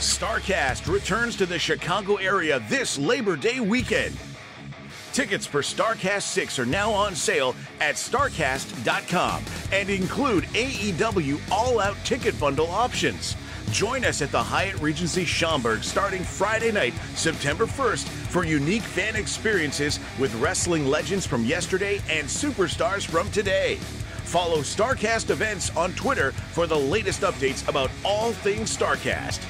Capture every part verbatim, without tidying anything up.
StarCast returns to the Chicago area this Labor Day weekend. Tickets for StarCast six are now on sale at StarCast dot com and include A E W all-out ticket bundle options. Join us at the Hyatt Regency Schaumburg starting Friday night, September first, for unique fan experiences with wrestling legends from yesterday and superstars from today. Follow StarCast events on Twitter for the latest updates about all things StarCast.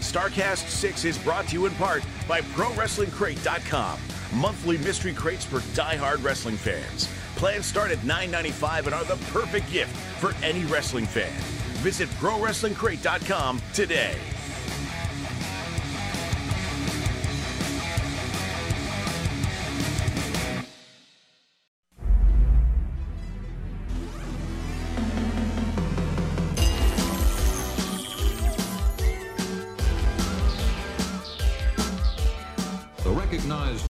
StarCast six is brought to you in part by Pro Wrestling Crate dot com. Monthly mystery crates for diehard wrestling fans. Plans start at nine ninety-five and are the perfect gift for any wrestling fan. Visit Pro Wrestling Crate dot com today. The recognized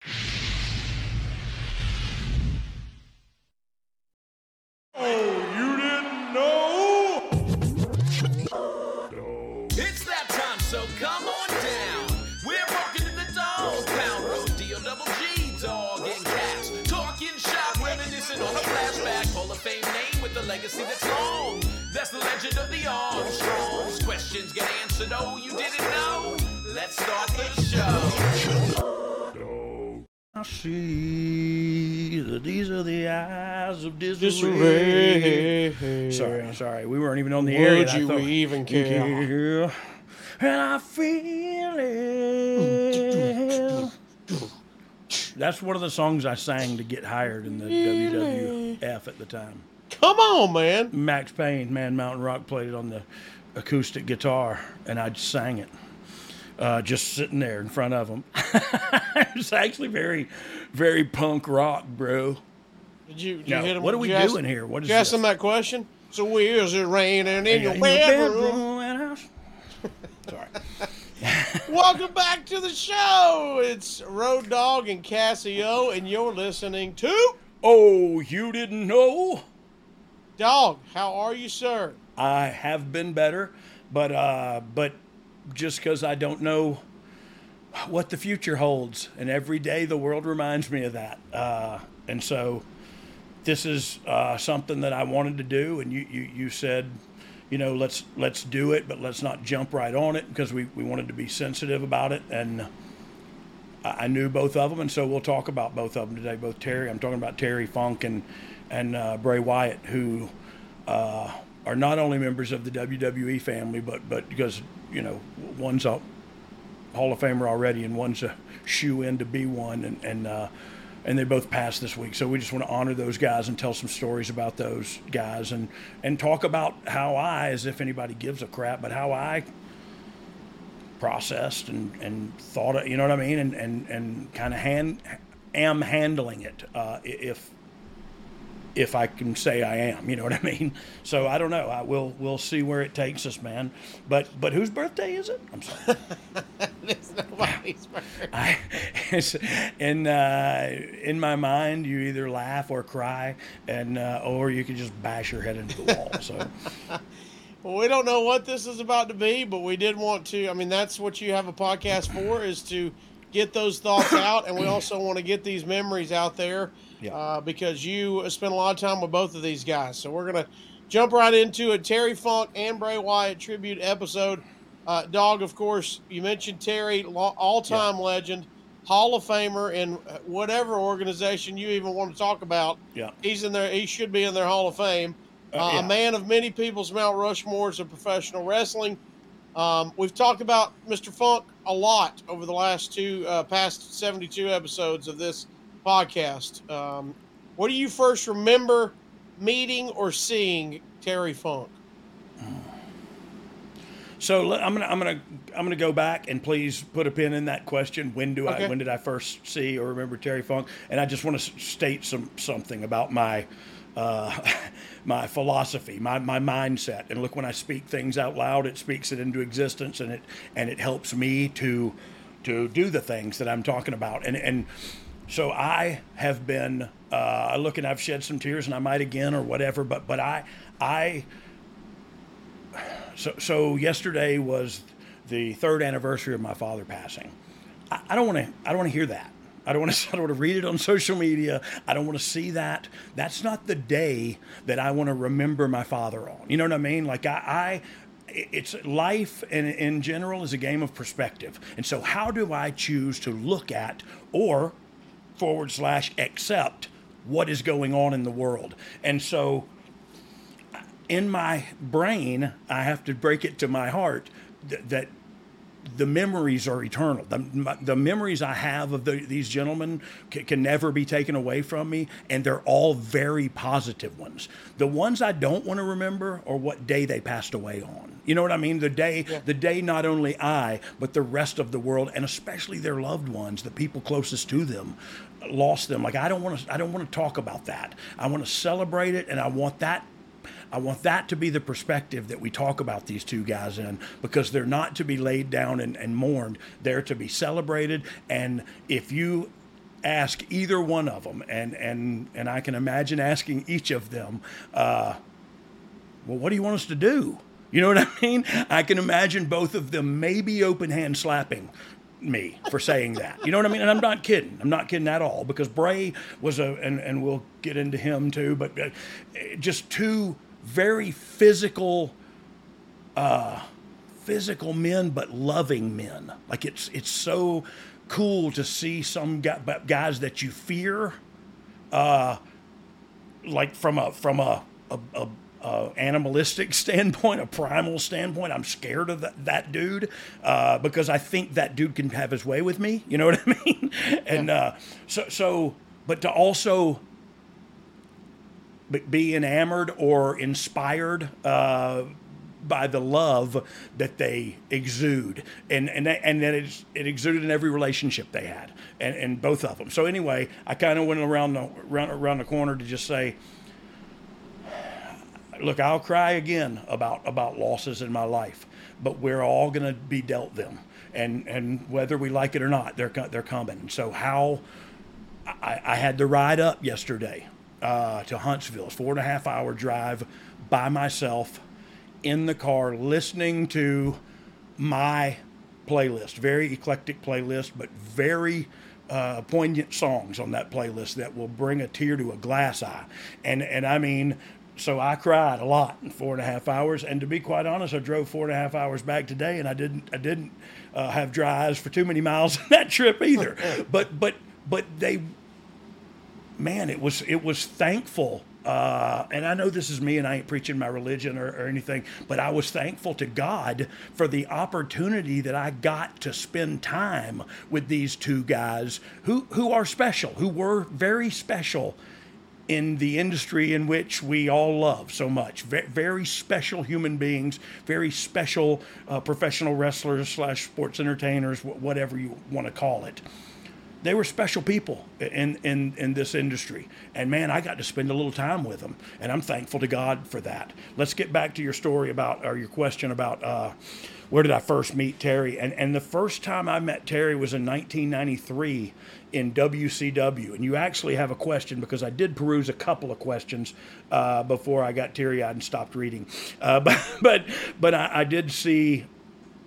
legacy that's long. That's the legend of the Armstrongs. Questions get answered. Oh, you didn't know. Let's start the show. I see that these are the eyes of disarray. disarray. Sorry, I'm sorry. We weren't even on the air. Would you even care? And I feel it. That's one of the songs I sang to get hired in the W W F at the time. Come on, man. Max Payne, Man Mountain Rock, played it on the acoustic guitar, and I sang it uh, just sitting there in front of him. It's actually very, very punk rock, bro. Did you, did now, you hit him? What are we doing ask, here? What is you asked him that question? So where is it raining in, in your bedroom? Sorry. Welcome back to the show. It's Road Dogg and Cassio, and you're listening to... Oh, you didn't know... Dog, how are you, sir? I have been better, but uh, but just because I don't know what the future holds, and every day the world reminds me of that. Uh, and so this is uh, something that I wanted to do, and you, you, you said, you know, let's let's do it, but let's not jump right on it because we, we wanted to be sensitive about it, and I knew both of them, and so we'll talk about both of them today, both Terry. I'm talking about Terry Funk and and uh, Bray Wyatt, who uh, are not only members of the W W E family, but but because, you know, one's a Hall of Famer already and one's a shoe-in to be one, and and, uh, and they both passed this week. So we just want to honor those guys and tell some stories about those guys and, and talk about how I, as if anybody gives a crap, but how I processed and, and thought, of, you know what I mean, and, and, and kind of hand, am handling it, uh, if... if I can say I am, you know what I mean? So I don't know. I will we'll see where it takes us, man. But but whose birthday is it? I'm sorry. It's nobody's birthday. I, it's, in, uh, in my mind, you either laugh or cry, and uh, or you can just bash your head into the wall. So. Well, we don't know what this is about to be, but we did want to. I mean, that's what you have a podcast for, is to get those thoughts out, and we also want to get these memories out there. Yeah. Uh, because you spent a lot of time with both of these guys. So we're going to jump right into a Terry Funk and Bray Wyatt tribute episode. Uh, Dog, of course, you mentioned Terry, all-time yeah. legend, Hall of Famer in whatever organization you even want to talk about. Yeah. He's in there. He should be in their Hall of Fame. Uh, uh, yeah. A man of many people's Mount Rushmores of professional wrestling. Um, we've talked about Mister Funk a lot over the last two uh, past seventy-two episodes of this podcast. Um, what do you first remember meeting or seeing Terry Funk? So I'm gonna I'm gonna I'm gonna go back and please put a pin in that question. When do okay. I when did I first see or remember Terry Funk? And I just want to state some something about my uh, my philosophy, my my mindset. And look, when I speak things out loud, it speaks it into existence, and it and it helps me to to do the things that I'm talking about. And and So I have been, uh, look, and I've shed some tears, and I might again or whatever, but but I, I. so so yesterday was the third anniversary of my father passing. I, I don't want to. I don't want to hear that. I don't want to. I don't want to read it on social media. I don't want to see that. That's not the day that I want to remember my father on. You know what I mean? Like I, I it's life, and in general, is a game of perspective. And so, how do I choose to look at or forward slash accept what is going on in the world? And so, in my brain, I have to break it to my heart th- that. The memories are eternal. The, my, the memories I have of the, these gentlemen c- can never be taken away from me, and they're all very positive ones. The ones I don't want to remember are what day they passed away on. You know what I mean? The day, yeah. the day not only I, but the rest of the world, and especially their loved ones, the people closest to them, lost them. Like I don't want to. I don't want to talk about that. I want to celebrate it, and I want that. I want that to be the perspective that we talk about these two guys in, because they're not to be laid down and, and mourned. They're to be celebrated. And if you ask either one of them, and and, and I can imagine asking each of them, uh, well, what do you want us to do? You know what I mean? I can imagine both of them maybe open hand slapping me for saying that. You know what I mean? And I'm not kidding. I'm not kidding at all, because Bray was a, and, and we'll get into him too, but just two very physical, uh, physical men, but loving men. Like it's, it's so cool to see some guys that you fear, uh, like from a, from a, a, a Uh, animalistic standpoint, a primal standpoint. I'm scared of that, that dude uh, because I think that dude can have his way with me. You know what I mean? And uh, so, so, but to also be enamored or inspired uh, by the love that they exude, and and they, and that it, it exuded in every relationship they had, and, and both of them. So anyway, I kind of went around the around, around the corner to just say, look, I'll cry again about, about losses in my life, but we're all going to be dealt them, and, and whether we like it or not, they're they're coming. And so how I, I had to ride up yesterday uh, to Huntsville, it's a four and a half hour drive by myself in the car, listening to my playlist, very eclectic playlist, but very uh, poignant songs on that playlist that will bring a tear to a glass eye. And, and I mean, so I cried a lot in four and a half hours. And to be quite honest, I drove four and a half hours back today, and I didn't I didn't uh, have dry eyes for too many miles on that trip either. But but but they, man, it was it was thankful. Uh, and I know this is me, and I ain't preaching my religion or, or anything, but I was thankful to God for the opportunity that I got to spend time with these two guys who, who are special, who were very special in the industry in which we all love so much. Very, very special human beings, very special uh, professional wrestlers slash sports entertainers, whatever you want to call it. They were special people in, in, in this industry. And man, I got to spend a little time with them, and I'm thankful to God for that. Let's get back to your story about, or your question about uh, where did I first meet Terry? And, and the first time I met Terry was in nineteen ninety-three in W C W. And you actually have a question, because I did peruse a couple of questions uh, before I got teary-eyed and stopped reading. Uh, but but, but I, I did see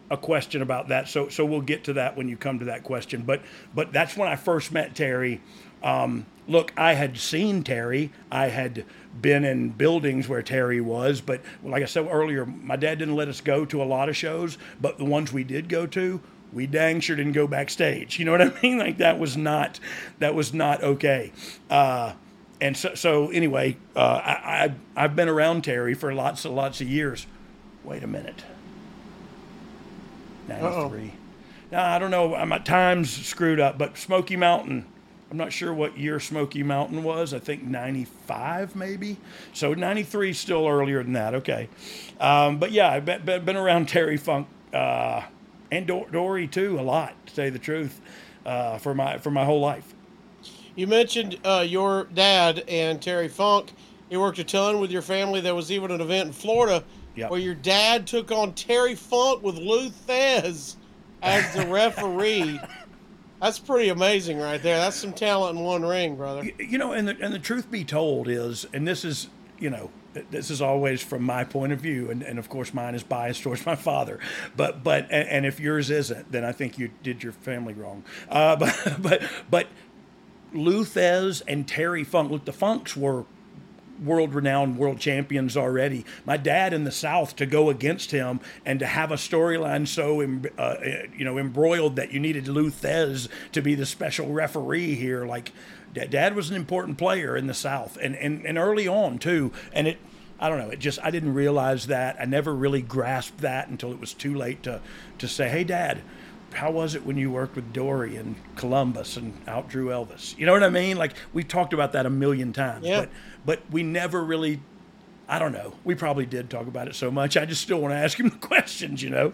a question about that, so so we'll get to that when you come to that question. But but that's when I first met Terry. Um, look, I had seen Terry. I had been in buildings where Terry was, but like I said earlier, my dad didn't let us go to a lot of shows, but the ones we did go to, we dang sure didn't go backstage. You know what I mean? Like that was not that was not okay. Uh, and so so anyway, uh, I, I I've been around Terry for lots and lots of years. Wait a minute. ninety-three. Now, I don't know. My time's screwed up, but Smoky Mountain. I'm not sure what year Smoky Mountain was. I think ninety-five, maybe. So ninety-three is still earlier than that. Okay. Um, but yeah, I've been, been around Terry Funk uh, and Dor- Dory too a lot, to tell you the truth, uh, for my for my whole life. You mentioned uh, your dad and Terry Funk. He worked a ton with your family. There was even an event in Florida. Yep. Where your dad took on Terry Funk with Lou Thesz as the referee. That's pretty amazing right there. That's some talent in one ring, brother. You know, and the, and the truth be told is, and this is, you know, this is always from my point of view, and, and of course mine is biased towards my father, but but and, and if yours isn't, then I think you did your family wrong. Uh, but but but Lou Thesz and Terry Funk, look, the Funks were world-renowned world champions already. My dad in the South, to go against him and to have a storyline so uh, you know embroiled that you needed Lou Thesz to be the special referee here. Like, Dad was an important player in the South, and, and, and early on too. And it, I don't know, it just, I didn't realize that. I never really grasped that until it was too late to, to say, hey, Dad, how was it when you worked with Dory and Columbus and outdrew Elvis? You know what I mean? Like, we talked about that a million times, yeah. but, but we never really, I don't know. We probably did talk about it so much. I just still want to ask him the questions, you know?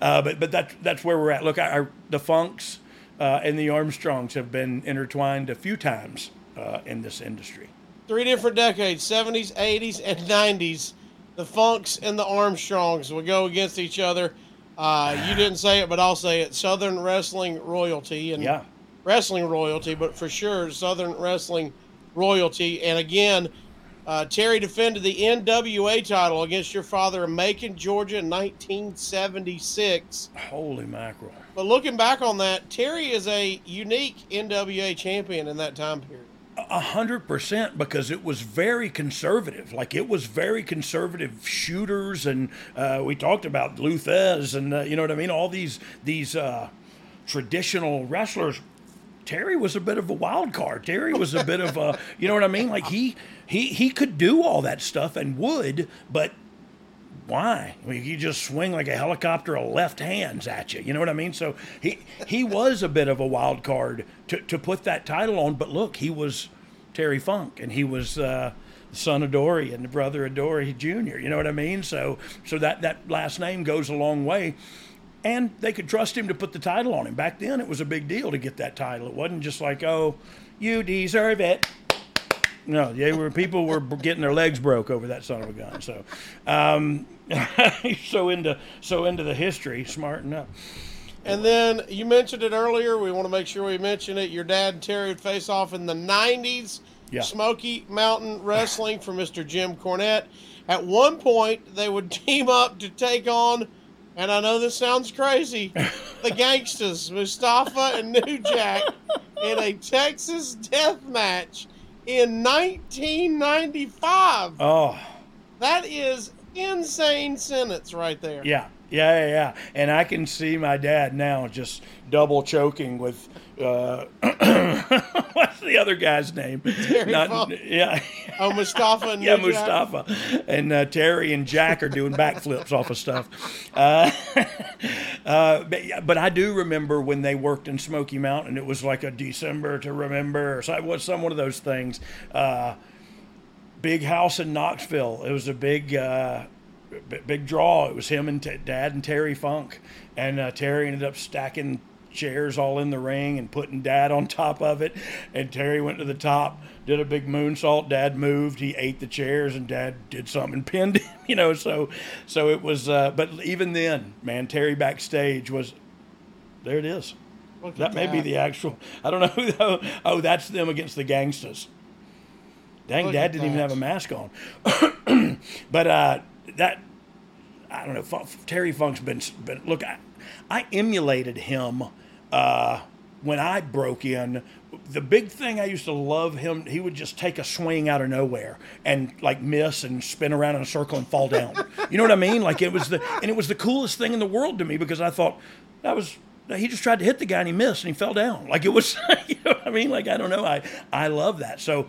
Uh, but, but that, that's where we're at. Look, I, I, the Funks, Uh, and the Armstrongs have been intertwined a few times uh, in this industry. Three different decades, seventies, eighties, and nineties. The Funks and the Armstrongs would go against each other. Uh, you didn't say it, but I'll say it. Southern wrestling royalty and yeah. wrestling royalty, but for sure, Southern wrestling royalty. And again, uh, Terry defended the N W A title against your father in Macon, Georgia in nineteen seventy-six. Holy mackerel. But looking back on that, Terry is a unique N W A champion in that time period. A hundred percent, because it was very conservative. Like, it was very conservative shooters, and uh, we talked about Lou Thesz, and uh, you know what I mean. All these these uh, traditional wrestlers. Terry was a bit of a wild card. Terry was a bit of a, you know what I mean. Like, he he he could do all that stuff and would, but. Why? I mean, you just swing like a helicopter of left hands at you. You know what I mean? So he he was a bit of a wild card to, to put that title on. But look, he was Terry Funk, and he was uh, the son of Dory and the brother of Dory Junior You know what I mean? So so that, that last name goes a long way. And they could trust him to put the title on him. Back then, it was a big deal to get that title. It wasn't just like, oh, you deserve it. No, they were, people were getting their legs broke over that son of a gun. So, um, so into so into the history, smarten up. And then you mentioned it earlier. We want to make sure we mention it. Your dad and Terry would face off in the nineties. Yeah. Smoky Mountain Wrestling for Mister Jim Cornette. At one point, they would team up to take on, and I know this sounds crazy, the Gangsters, Mustafa and New Jack, in a Texas death match. In nineteen ninety-five. Oh, that is insane sentence right there. Yeah, yeah, yeah, yeah. And I can see my dad now just double choking with uh, what's the other guy's name? Terry Not, Funk. Yeah. Oh, Mustafa. And yeah, New Mustafa. Jack. And uh, Terry and Jack are doing backflips off of stuff. Uh, uh, but, but I do remember when they worked in Smoky Mountain, it was like a December to Remember, or so, it was some one of those things. Uh, big house in Knoxville. It was a big, uh, big draw. It was him and T- Dad and Terry Funk. And uh, Terry ended up stacking chairs all in the ring and putting Dad on top of it, and Terry went to the top, did a big moonsault. Dad moved, he ate the chairs, and Dad did something and pinned him, you know. So so it was uh but even then, man, Terry backstage was there. It is that, that may be the actual, I don't know who though. Oh, that's them against the Gangsters. Dang, look, Dad didn't that. Even have a mask on. But uh that I don't know. Funk, Terry Funk's been, been look, I, I emulated him uh, when I broke in. The big thing I used to love him, he would just take a swing out of nowhere and like miss and spin around in a circle and fall down. You know what I mean? Like it was the, and it was the coolest thing in the world to me, because I thought that was, he just tried to hit the guy and he missed and he fell down. Like it was, you know what I mean? Like, I don't know. I, I love that. So,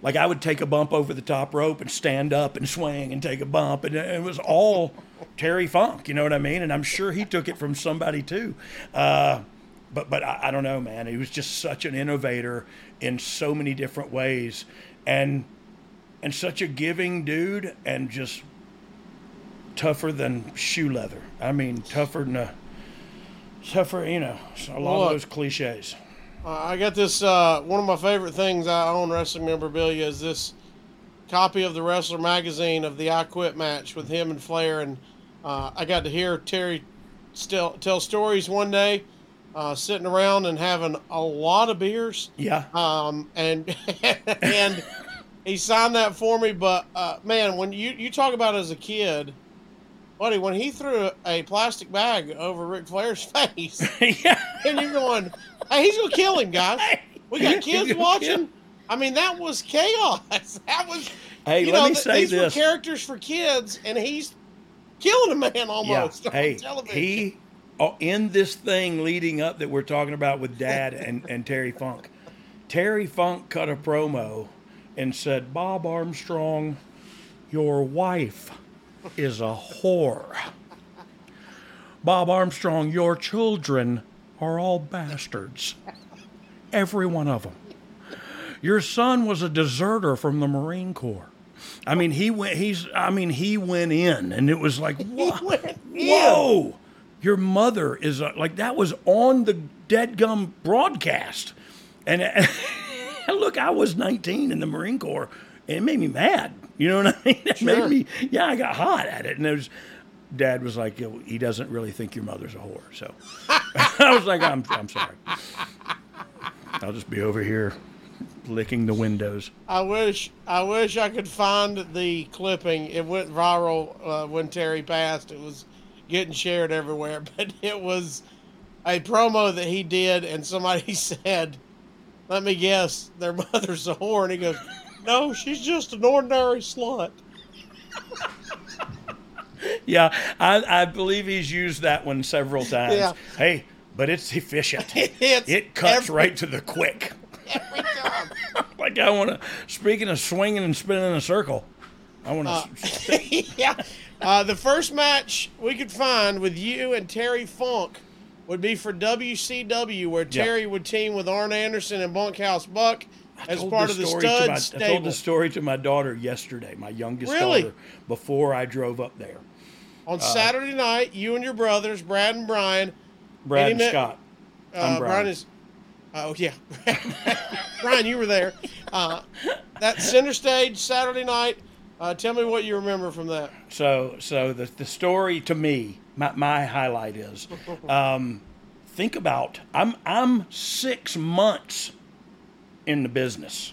like, I would take a bump over the top rope and stand up and swing and take a bump. And it was all Terry Funk, you know what I mean? And I'm sure he took it from somebody too. Uh, but but I, I don't know, man. He was just such an innovator in so many different ways. And, and such a giving dude, and just tougher than shoe leather. I mean, tougher than a, tougher, you know, a lot Look. of those cliches. Uh, I got this, uh, one of my favorite things I own wrestling memorabilia is this copy of the Wrestler magazine of the I Quit match with him and Flair. And uh, I got to hear Terry still tell stories one day, uh, sitting around and having a lot of beers. Yeah. Um, and and He signed that for me, but uh, man, when you, you talk about it as a kid, buddy, when he threw a plastic bag over Ric Flair's face, yeah. and you're going, hey, he's gonna kill him, guys. We got kids watching. I mean, that was chaos. That was, hey, you let know, me th- say these this. Were characters for kids, and he's killing a man almost. Yeah. Hey, on television. He oh, in this thing leading up that we're talking about with Dad and, and Terry Funk. Terry Funk cut a promo and said, "Bob Armstrong, your wife is a whore. Bob Armstrong, your children are all bastards. Every one of them. Your son was a deserter from the Marine Corps." I mean, he went, he's, I mean, he went in, and it was like, whoa, whoa. Your mother is a, like, that was on the dead gum broadcast. And it, look, I was nineteen in the Marine Corps, and it made me mad. You know what I mean? It sure. made me, yeah, I got hot at it. And it was, Dad was like, he doesn't really think your mother's a whore. So I was like, I'm, I'm sorry. I'll just be over here licking the windows. I wish, I wish I could find the clipping. It went viral uh, when Terry passed. It was getting shared everywhere, but it was a promo that he did, and somebody said, "Let me guess, their mother's a whore," and he goes, "No, she's just an ordinary slut." Yeah, I, I believe he's used that one several times. Yeah. Hey, but it's efficient. It's it cuts every, right to the quick. Every time. Like I want to, speaking of swinging and spinning in a circle, I want to. Uh, yeah. Uh, the first match we could find with you and Terry Funk would be for W C W, where Terry yep. would team with Arn Anderson and Bunkhouse Buck as part of the stud my, stable. I told the story to my daughter yesterday, my youngest really? daughter, before I drove up there. On uh, Saturday night, you and your brothers, Brad and Brian. Brad and, and met, Scott. Uh, I'm Brian. Brian is, oh, yeah. Brian, you were there. Uh, that center stage Saturday night. Uh, tell me what you remember from that. So so the the story to me, my, my highlight is, um, think about, I'm I'm six months in the business.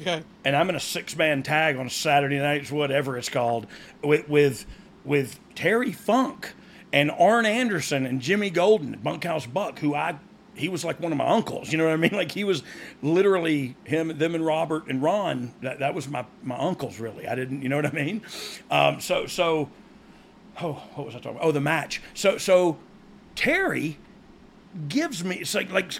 Okay. And I'm in a six-man tag on Saturday nights, whatever it's called, with with, with Terry Funk and Arn Anderson and Jimmy Golden, Bunkhouse Buck, who I, he was like one of my uncles, you know what I mean? Like he was literally him, them and Robert and Ron, that, that was my, my uncles really. I didn't, you know what I mean? Um, so, so, oh, what was I talking about? Oh, the match. So, so Terry gives me, it's like, like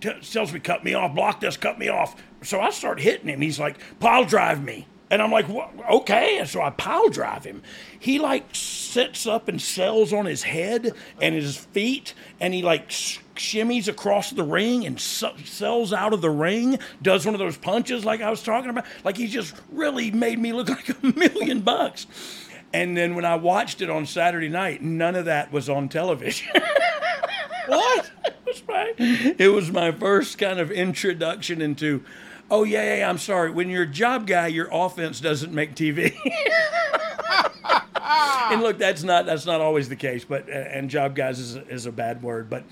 t- tells me, cut me off, block this, cut me off. So I start hitting him. He's like, pile drive me. And I'm like, what? Okay. And so I pile drive him. He like sits up and sells on his head and his feet. And he like shimmies across the ring and su- sells out of the ring, does one of those punches like I was talking about. Like he just really made me look like a million bucks. And then when I watched it on Saturday night, none of that was on television. What? It was my, it was my first kind of introduction into, oh, yeah, yeah, I'm sorry. When you're a job guy, your offense doesn't make T V. And look, that's not that's not always the case. But and job guys is is a bad word. But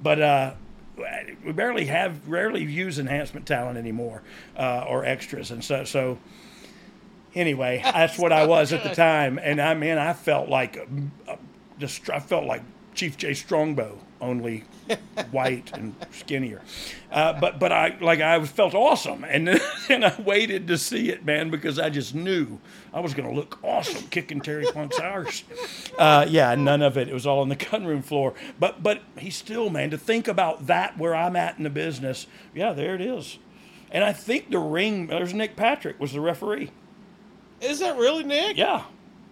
but uh, we barely have rarely use enhancement talent anymore uh, or extras. And so so anyway, that's, that's what I was good. At the time. And I mean, I felt like a, a, just I felt like Chief Jay Strongbow. Only white and skinnier, uh, but but I like I felt awesome, and and I waited to see it, man, because I just knew I was gonna look awesome kicking Terry Punk's arse. Uh, yeah, none of it. It was all on the gun room floor. But but he still, man, to think about that where I'm at in the business. Yeah, there it is. And I think the ring. There's Nick Patrick was the referee. Is that really Nick? Yeah.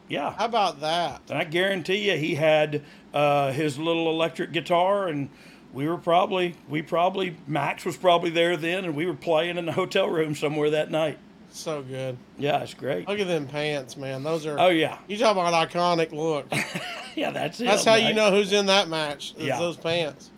Yeah. How about that? And I guarantee you he had uh, his little electric guitar, and we were probably, we probably, Max was probably there then, and we were playing in the hotel room somewhere that night. So good. Yeah, it's great. Look at them pants, man. Those are, oh, yeah. You talk about an iconic look. Yeah, that's it. That's how right? you know who's in that match, is yeah. those pants.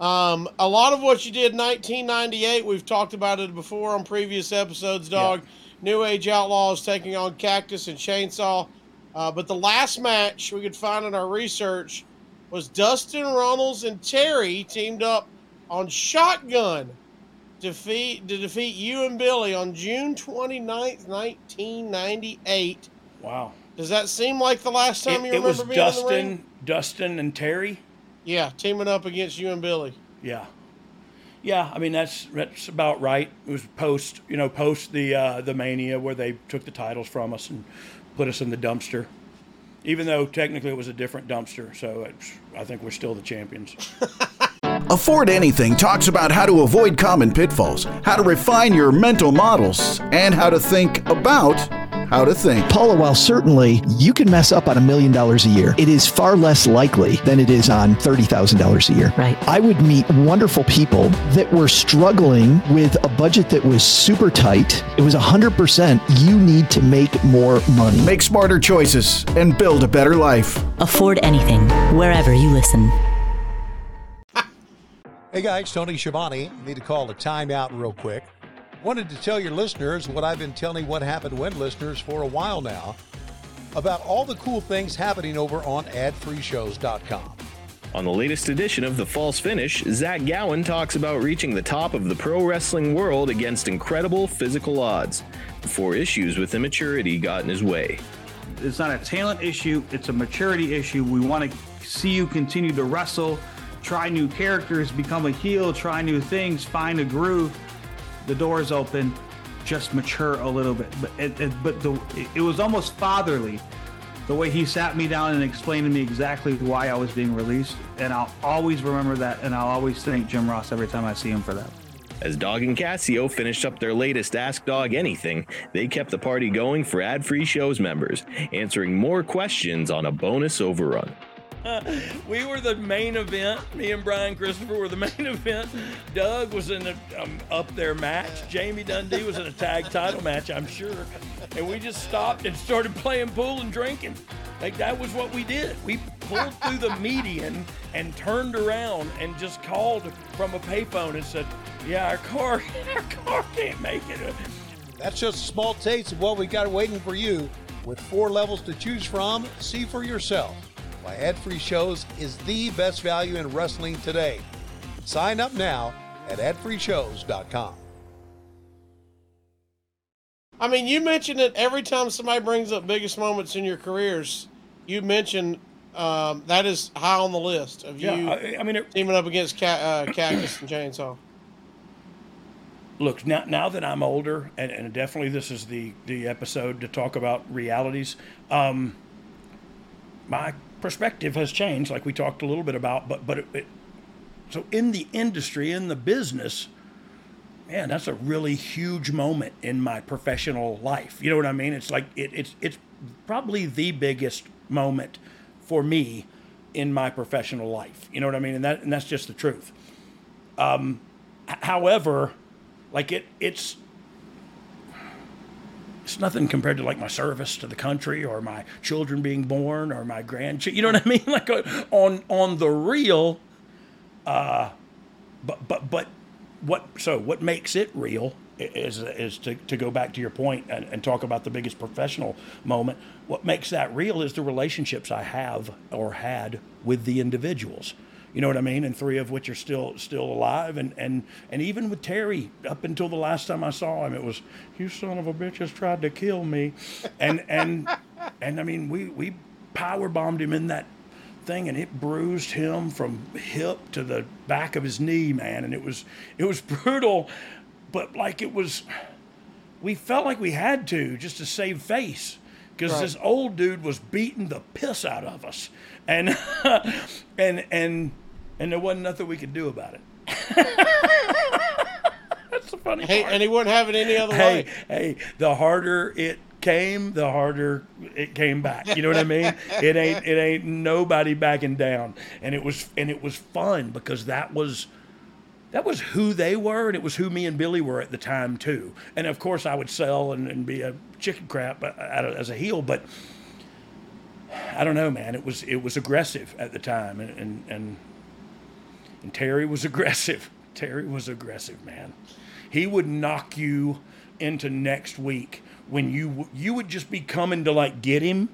Um, a lot of what you did in nineteen ninety-eight, we've talked about it before on previous episodes, dog. Yeah. New Age Outlaws taking on Cactus and Chainsaw. Uh, but the last match we could find in our research was Dustin Runnels and Terry teamed up on Shotgun defeat to defeat you and Billy on June twenty-ninth, nineteen ninety-eight. Wow. Does that seem like the last time it, you remember it was being Dustin, in the ring? Dustin and Terry? Yeah, teaming up against you and Billy. Yeah. Yeah, I mean, that's that's about right. It was post, you know, post the uh, the Mania where they took the titles from us and put us in the dumpster. Even though technically it was a different dumpster, so it's, I think we're still the champions. Afford Anything talks about how to avoid common pitfalls, how to refine your mental models, and how to think about how to think. Paula, while certainly you can mess up on a million dollars a year, it is far less likely than it is on thirty thousand dollars a year. Right. I would meet wonderful people that were struggling with a budget that was super tight. It was one hundred percent you need to make more money. Make smarter choices and build a better life. Afford Anything, wherever you listen. Hey guys, Tony Schiavone. Need to call a timeout real quick. Wanted to tell your listeners what I've been telling What Happened When listeners for a while now about all the cool things happening over on ad free shows dot com. On the latest edition of The False Finish, Zach Gowen talks about reaching the top of the pro wrestling world against incredible physical odds before issues with immaturity got in his way. It's not a talent issue, it's a maturity issue. We want to see you continue to wrestle, try new characters, become a heel, try new things, find a groove. The door's open, just mature a little bit. But it, it, but the, it was almost fatherly, the way he sat me down and explained to me exactly why I was being released. And I'll always remember that, and I'll always thank Jim Ross every time I see him for that. As Dog and Cassio finished up their latest Ask Dog Anything, they kept the party going for ad-free shows members, answering more questions on a bonus overrun. Uh, we were the main event. Me and Brian Christopher were the main event. Doug was in a um, up there match. Jamie Dundee was in a tag title match, I'm sure. And we just stopped and started playing pool and drinking. Like, that was what we did. We pulled through the median and turned around and just called from a payphone and said, yeah, our car, our car can't make it. That's just a small taste of what we got waiting for you. With four levels to choose from, see for yourself why Ad-Free Shows is the best value in wrestling today. Sign up now at ad free shows dot com. I mean, you mentioned it every time somebody brings up biggest moments in your careers. You mentioned um, that is high on the list of yeah, you I, I mean, it, teaming up against Ca- uh, Cactus and Chainsaw. Look, now, now that I'm older, and, and definitely this is the, the episode to talk about realities, um, my perspective has changed, like we talked a little bit about, but but it, it, so in the industry, in the business, man, that's a really huge moment in my professional life. You know what I mean? It's like it, it's it's probably the biggest moment for me in my professional life. You know what I mean? And that and that's just the truth. Um, however, like it it's. It's nothing compared to like my service to the country or my children being born or my grandchildren. You know what I mean? Like on on the real, uh, but but but what? So what makes it real is is to, to go back to your point and, and talk about the biggest professional moment. What makes that real is the relationships I have or had with the individuals. You know what I mean? And three of which are still still alive. And, and, and even with Terry, up until the last time I saw him, it was, you son of a bitch has tried to kill me. And, and, and I mean, we, we power bombed him in that thing, and it bruised him from hip to the back of his knee, man. And it was, it was brutal, but like it was, we felt like we had to just to save face. Because right. This old dude was beating the piss out of us, and and and and there wasn't nothing we could do about it. That's the funny hey, part. And he wouldn't have it any other hey, way. Hey, the harder it came, the harder it came back. You know what I mean? It ain't it ain't nobody backing down. And it was and it was fun because that was. That was who they were, and it was who me and Billy were at the time, too. And, of course, I would sell and, and be a chicken crap as a heel, but I don't know, man. It was it was aggressive at the time, and and, and, and Terry was aggressive. Terry was aggressive, man. He would knock you into next week when you you would just be coming to, like, get him.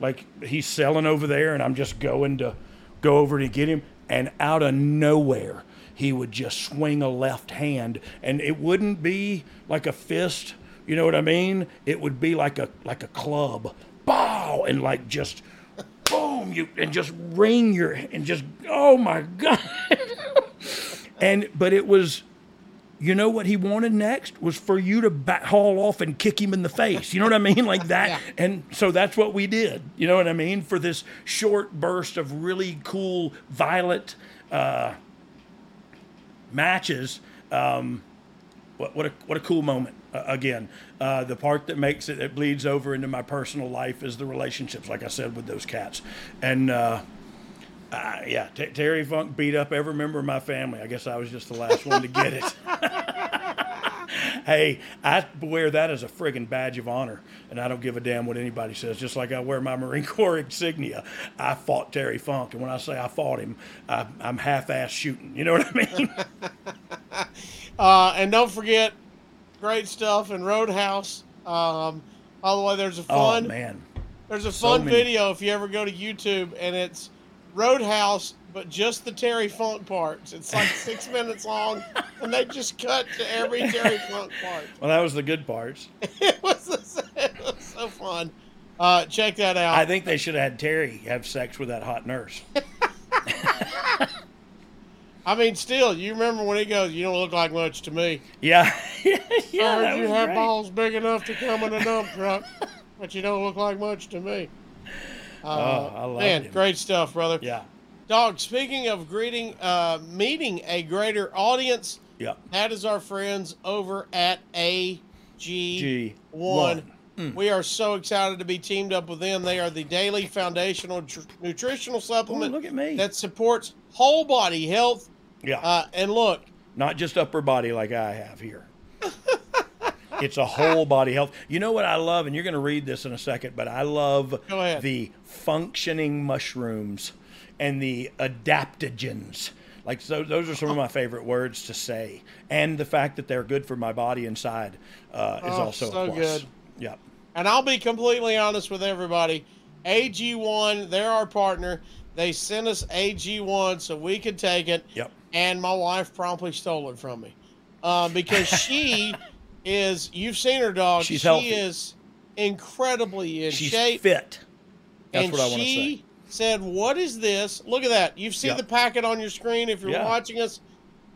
Like, he's selling over there, and I'm just going to go over to get him, and out of nowhere, he would just swing a left hand, and it wouldn't be like a fist, you know what I mean? It would be like a like a club, bow, and like just boom, you and just ring your and just oh my God. And but it was, you know what he wanted next was for you to back, haul off and kick him in the face. You know what I mean? Like that. Yeah. And so that's what we did. You know what I mean? For this short burst of really cool, violent uh, matches. Um, what, what a what a cool moment. Uh, again, uh, the part that makes it, it bleeds over into my personal life is the relationships, like I said, with those cats. And, uh, Uh, yeah, T- Terry Funk beat up every member of my family. I guess I was just the last one to get it. Hey, I wear that as a friggin' badge of honor, and I don't give a damn what anybody says. Just like I wear my Marine Corps insignia, I fought Terry Funk, and when I say I fought him, I, I'm half-ass shooting. You know what I mean? uh, and don't forget, great stuff in Roadhouse. Um, by the way, there's a fun, oh, man. There's a fun so video if you ever go to YouTube, and it's Roadhouse, but just the Terry Funk parts. It's like six minutes long, and they just cut to every Terry Funk part. Well, that was the good parts. It was, the, it was so fun. Uh, check that out. I think they should have had Terry have sex with that hot nurse. I mean, still, you remember when he goes, "You don't look like much to me." Yeah. yeah, yeah that you was have great. Balls big enough to come in a dump truck, but you don't look like much to me. Uh, oh, I love man, him. Great stuff, brother. Yeah. Dog, speaking of greeting, uh, meeting a greater audience, yeah. that is our friends over at A G one. Mm. We are so excited to be teamed up with them. They are the daily foundational tr- nutritional supplement Ooh, look at me. that supports whole body health. Yeah. Uh, and look. Not just upper body like I have here. It's a whole body health. You know what I love, and you're going to read this in a second, but I love the functioning mushrooms and the adaptogens. Like, so those are some of my favorite words to say. And the fact that they're good for my body inside uh, is oh, also so a plus. Good. Yep. And I'll be completely honest with everybody. A G one, they're our partner. They sent us A G one so we could take it. Yep. And my wife promptly stole it from me uh, because she... is you've seen her, dog. She's she healthy. is incredibly in She's shape. She's fit. That's and what I want to say. She said, "What is this?" Look at that. You see yeah. the packet on your screen if you're yeah. watching us.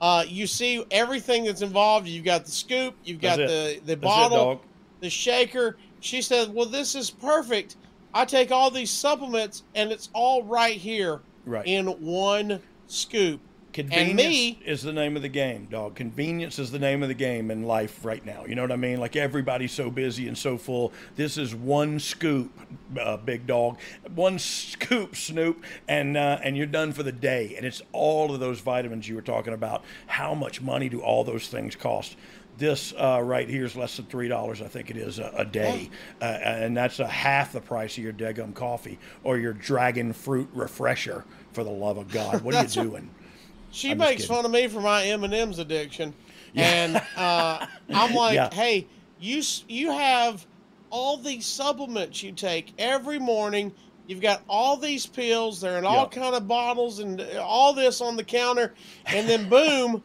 Uh, you see everything that's involved. You've got the scoop. You've got that's the, the bottle, it, the shaker. She said, "Well, this is perfect. I take all these supplements, and it's all right here right. in one scoop." Convenience and me, is the name of the game, dog. Convenience is the name of the game in life right now. You know what I mean? Like, everybody's so busy and so full. This is one scoop, uh, big dog. One scoop, Snoop, and uh, and you're done for the day. And it's all of those vitamins you were talking about. How much money do all those things cost? This uh, right here is less than three dollars, I think it is, a, a day. Uh, and that's a half the price of your Degum coffee or your dragon fruit refresher, for the love of God. What are you doing? She I'm makes fun of me for my M and M's addiction, yeah. and uh, I'm like, yeah. "Hey, you you have all these supplements you take every morning. You've got all these pills. They're in all yep. kind of bottles and all this on the counter, and then boom,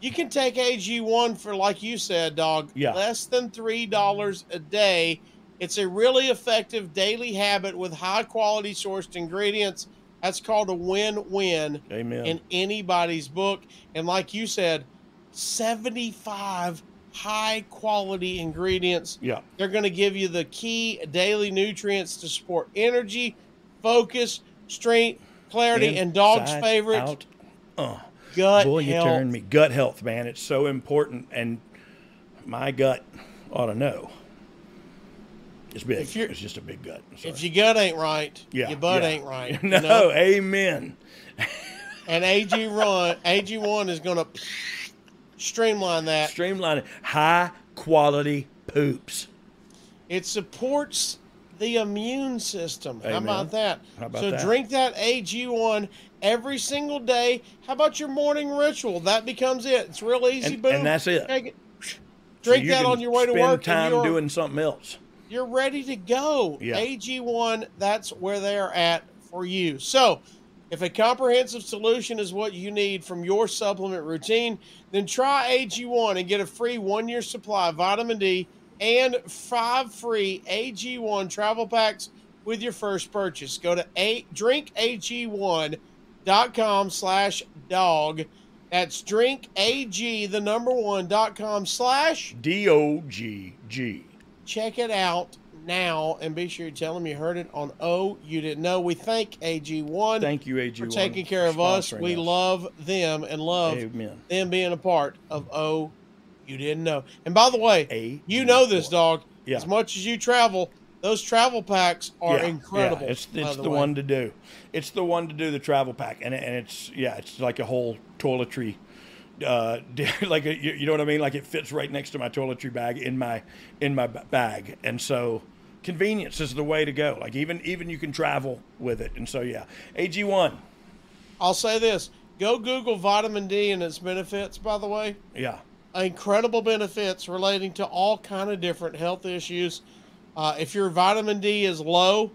you can take A G one for, like you said, dog, yeah. less than three dollars a day. It's a really effective daily habit with high quality sourced ingredients." That's called a win-win Amen. in anybody's book. And like you said, seventy-five high-quality ingredients. Yeah. They're going to give you the key daily nutrients to support energy, focus, strength, clarity, Inside and dog's favorite, out. Uh, gut boy, health. Boy, you turned me. Gut health, man. It's so important, and my gut ought to know. It's big. It's just a big gut. If your gut ain't right, yeah, your butt yeah. ain't right. No, you know? Amen. And A G one, A G one is going to streamline that. Streamline it. High quality poops. It supports the immune system. Amen. How about that? How about so that? Drink that A G one every single day. How about your morning ritual? That becomes it. It's real easy, and, boom. And that's it. Take it. Drink so that on your way to work. Spend time doing something else. You're ready to go. Yeah. A G one, that's where they're at for you. So If a comprehensive solution is what you need from your supplement routine, then try A G one and get a free one-year supply of vitamin D and five free A G one travel packs with your first purchase. Go to drink A G one dot com slash dog. That's drinkag, the number one, dot com slash D O G G. Check it out now, and be sure you tell them you heard it on Oh You Didn't Know. We thank A G one. Thank you, A G one. For taking care of us. We us. love them and love Amen. them being a part of Oh You Didn't Know. And by the way, A G one. You know this, dog. Yeah. As much as you travel, those travel packs are yeah, incredible. Yeah. It's, it's the, the one to do. It's the one to do, the travel pack. And, and it's, yeah, it's like a whole toiletry, uh, like, a, you, you know what I mean? Like, it fits right next to my toiletry bag in my, in my bag. And so convenience is the way to go. Like, even, even you can travel with it. And so, yeah, A G one. I'll say this. Go Google vitamin D and its benefits, by the way. Yeah. Incredible benefits relating to all kind of different health issues. Uh, if your vitamin D is low,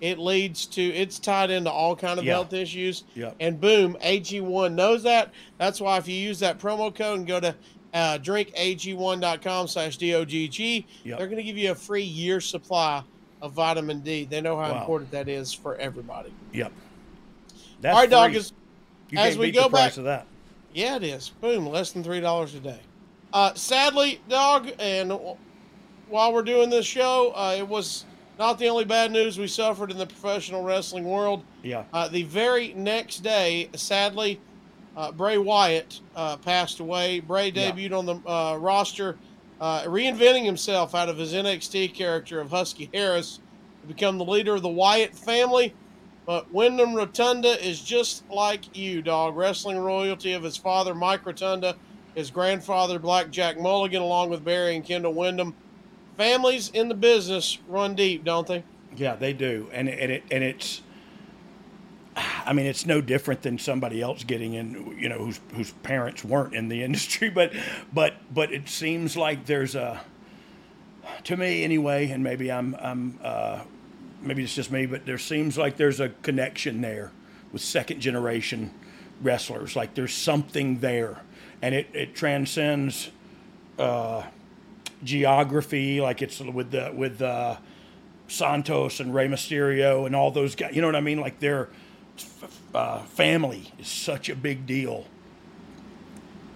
it leads to, it's tied into all kind of yeah. health issues. Yeah. And boom, A G one knows that. That's why if you use that promo code and go to uh, drink A G one dot com slash D O G G, yep. they're going to give you a free year supply of vitamin D. They know how wow. important that is for everybody. Yep. That's all right, free. Dog. As, you as we go the price back, of that. Yeah, it is. Boom, less than three dollars a day. Uh, sadly, dog, and while we're doing this show, uh, it was not the only bad news we suffered in the professional wrestling world. Yeah. Uh, the very next day, sadly, uh, Bray Wyatt uh, passed away. Bray debuted yeah. on the uh, roster, uh, reinventing himself out of his N X T character of Husky Harris to become the leader of the Wyatt family. But Wyndham Rotunda is just like you, dog. Wrestling royalty of his father, Mike Rotunda, his grandfather, Black Jack Mulligan, along with Barry and Kendall Wyndham. Families in the business run deep, don't they? Yeah, they do. And and it and it's I mean, it's no different than somebody else getting in, you know, whose whose parents weren't in the industry, but but but it seems like there's a, to me anyway, and maybe I'm I'm uh, maybe it's just me, but there seems like there's a connection there with second generation wrestlers. Like, there's something there, and it it transcends uh geography, like it's with the with uh Santos and Rey Mysterio and all those guys, you know what I mean? Like, their uh family is such a big deal.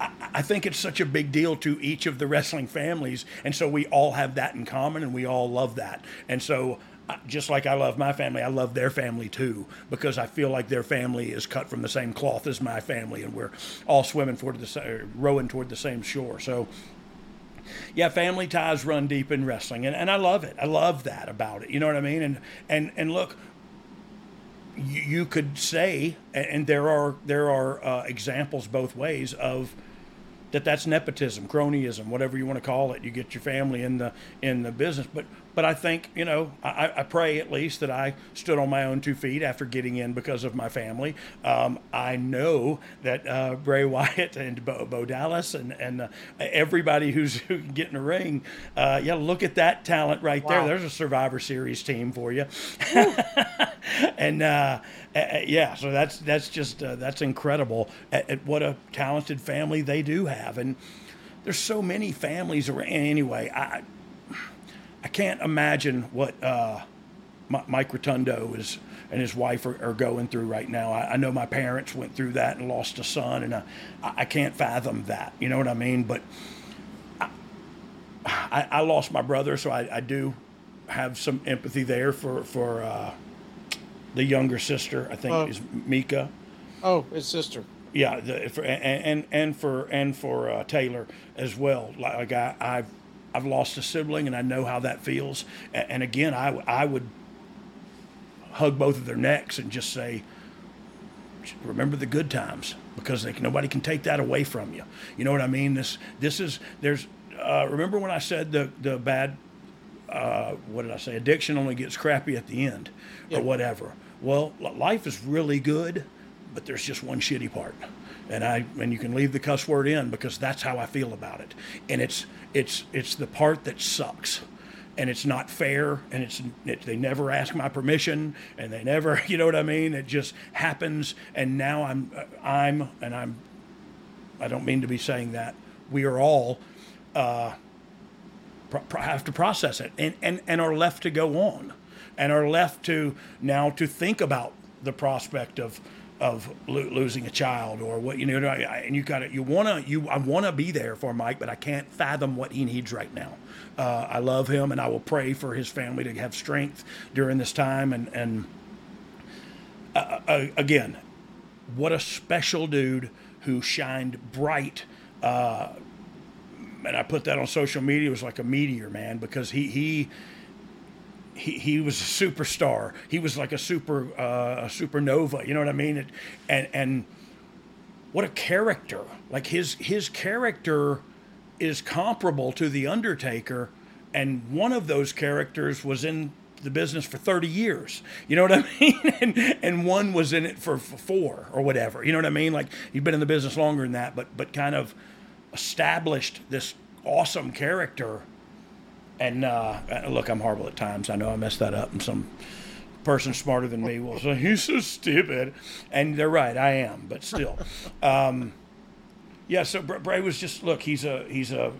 I, I think it's such a big deal to each of the wrestling families, and so we all have that in common, and we all love that. And so just like I love my family, I love their family too, because I feel like their family is cut from the same cloth as my family, and we're all swimming toward the rowing toward the same shore. So yeah, family ties run deep in wrestling, and, and I love it. I love that about it. You know what I mean? And and and look, you, you could say, and, and there are there are uh, examples both ways of that. That's nepotism, cronyism, whatever you want to call it. You get your family in the in the business, but but I think, you know, I, I pray at least that I stood on my own two feet after getting in because of my family. Um, I know that uh, Bray Wyatt and Bo, Bo Dallas and and uh, everybody who's who can get in the ring, uh, yeah, look at that talent right wow. there. There's a Survivor Series team for you. And uh, yeah, so that's that's just uh, that's incredible at, at what a talented family they do have, and there's so many families around. Anyway, I. I can't imagine what uh, Mike Rotundo is and his wife are, are going through right now. I, I know my parents went through that and lost a son, and I, I can't fathom that. You know what I mean? But I, I, I lost my brother, so I, I do have some empathy there for for uh, the younger sister. I think uh, is Mika. Oh, his sister. Yeah, the, for, and, and and for and for uh, Taylor as well. Like I, I've. I've lost a sibling, and I know how that feels. And again, I, I would hug both of their necks and just say, remember the good times, because they can, nobody can take that away from you. You know what I mean? This this is there's. Uh, remember when I said the the bad, uh, what did I say? Addiction only gets crappy at the end, yeah. or whatever. Well, life is really good, but there's just one shitty part, and I and you can leave the cuss word in because that's how I feel about it, and it's. It's it's the part that sucks, and it's not fair, and it's it, they never ask my permission, and they never, you know what I mean? It just happens, and now I'm, I'm, and I'm, I don't mean to be saying that, we are all uh, pro- pro- have to process it, and, and, and are left to go on, and are left to now to think about the prospect of of lo- losing a child or what, you know, and you got it. You want to, you, I want to be there for Mike, but I can't fathom what he needs right now. Uh, I love him, and I will pray for his family to have strength during this time. And, and uh, uh, again, what a special dude who shined bright. Uh, and I put that on social media. It was like a meteor, man, because he, he, He he was a superstar. He was like a super uh, a supernova. You know what I mean? It, and and what a character! Like his his character is comparable to the Undertaker, and one of those characters was in the business for thirty years. You know what I mean? And and one was in it for, for four or whatever. You know what I mean? Like he'd been in the business longer than that, but but kind of established this awesome character. And uh, look, I'm horrible at times. I know I messed that up, and some person smarter than me will say, "He's so stupid." And they're right, I am, but still. Um, yeah, so Bray was just, look, he's a, he's a,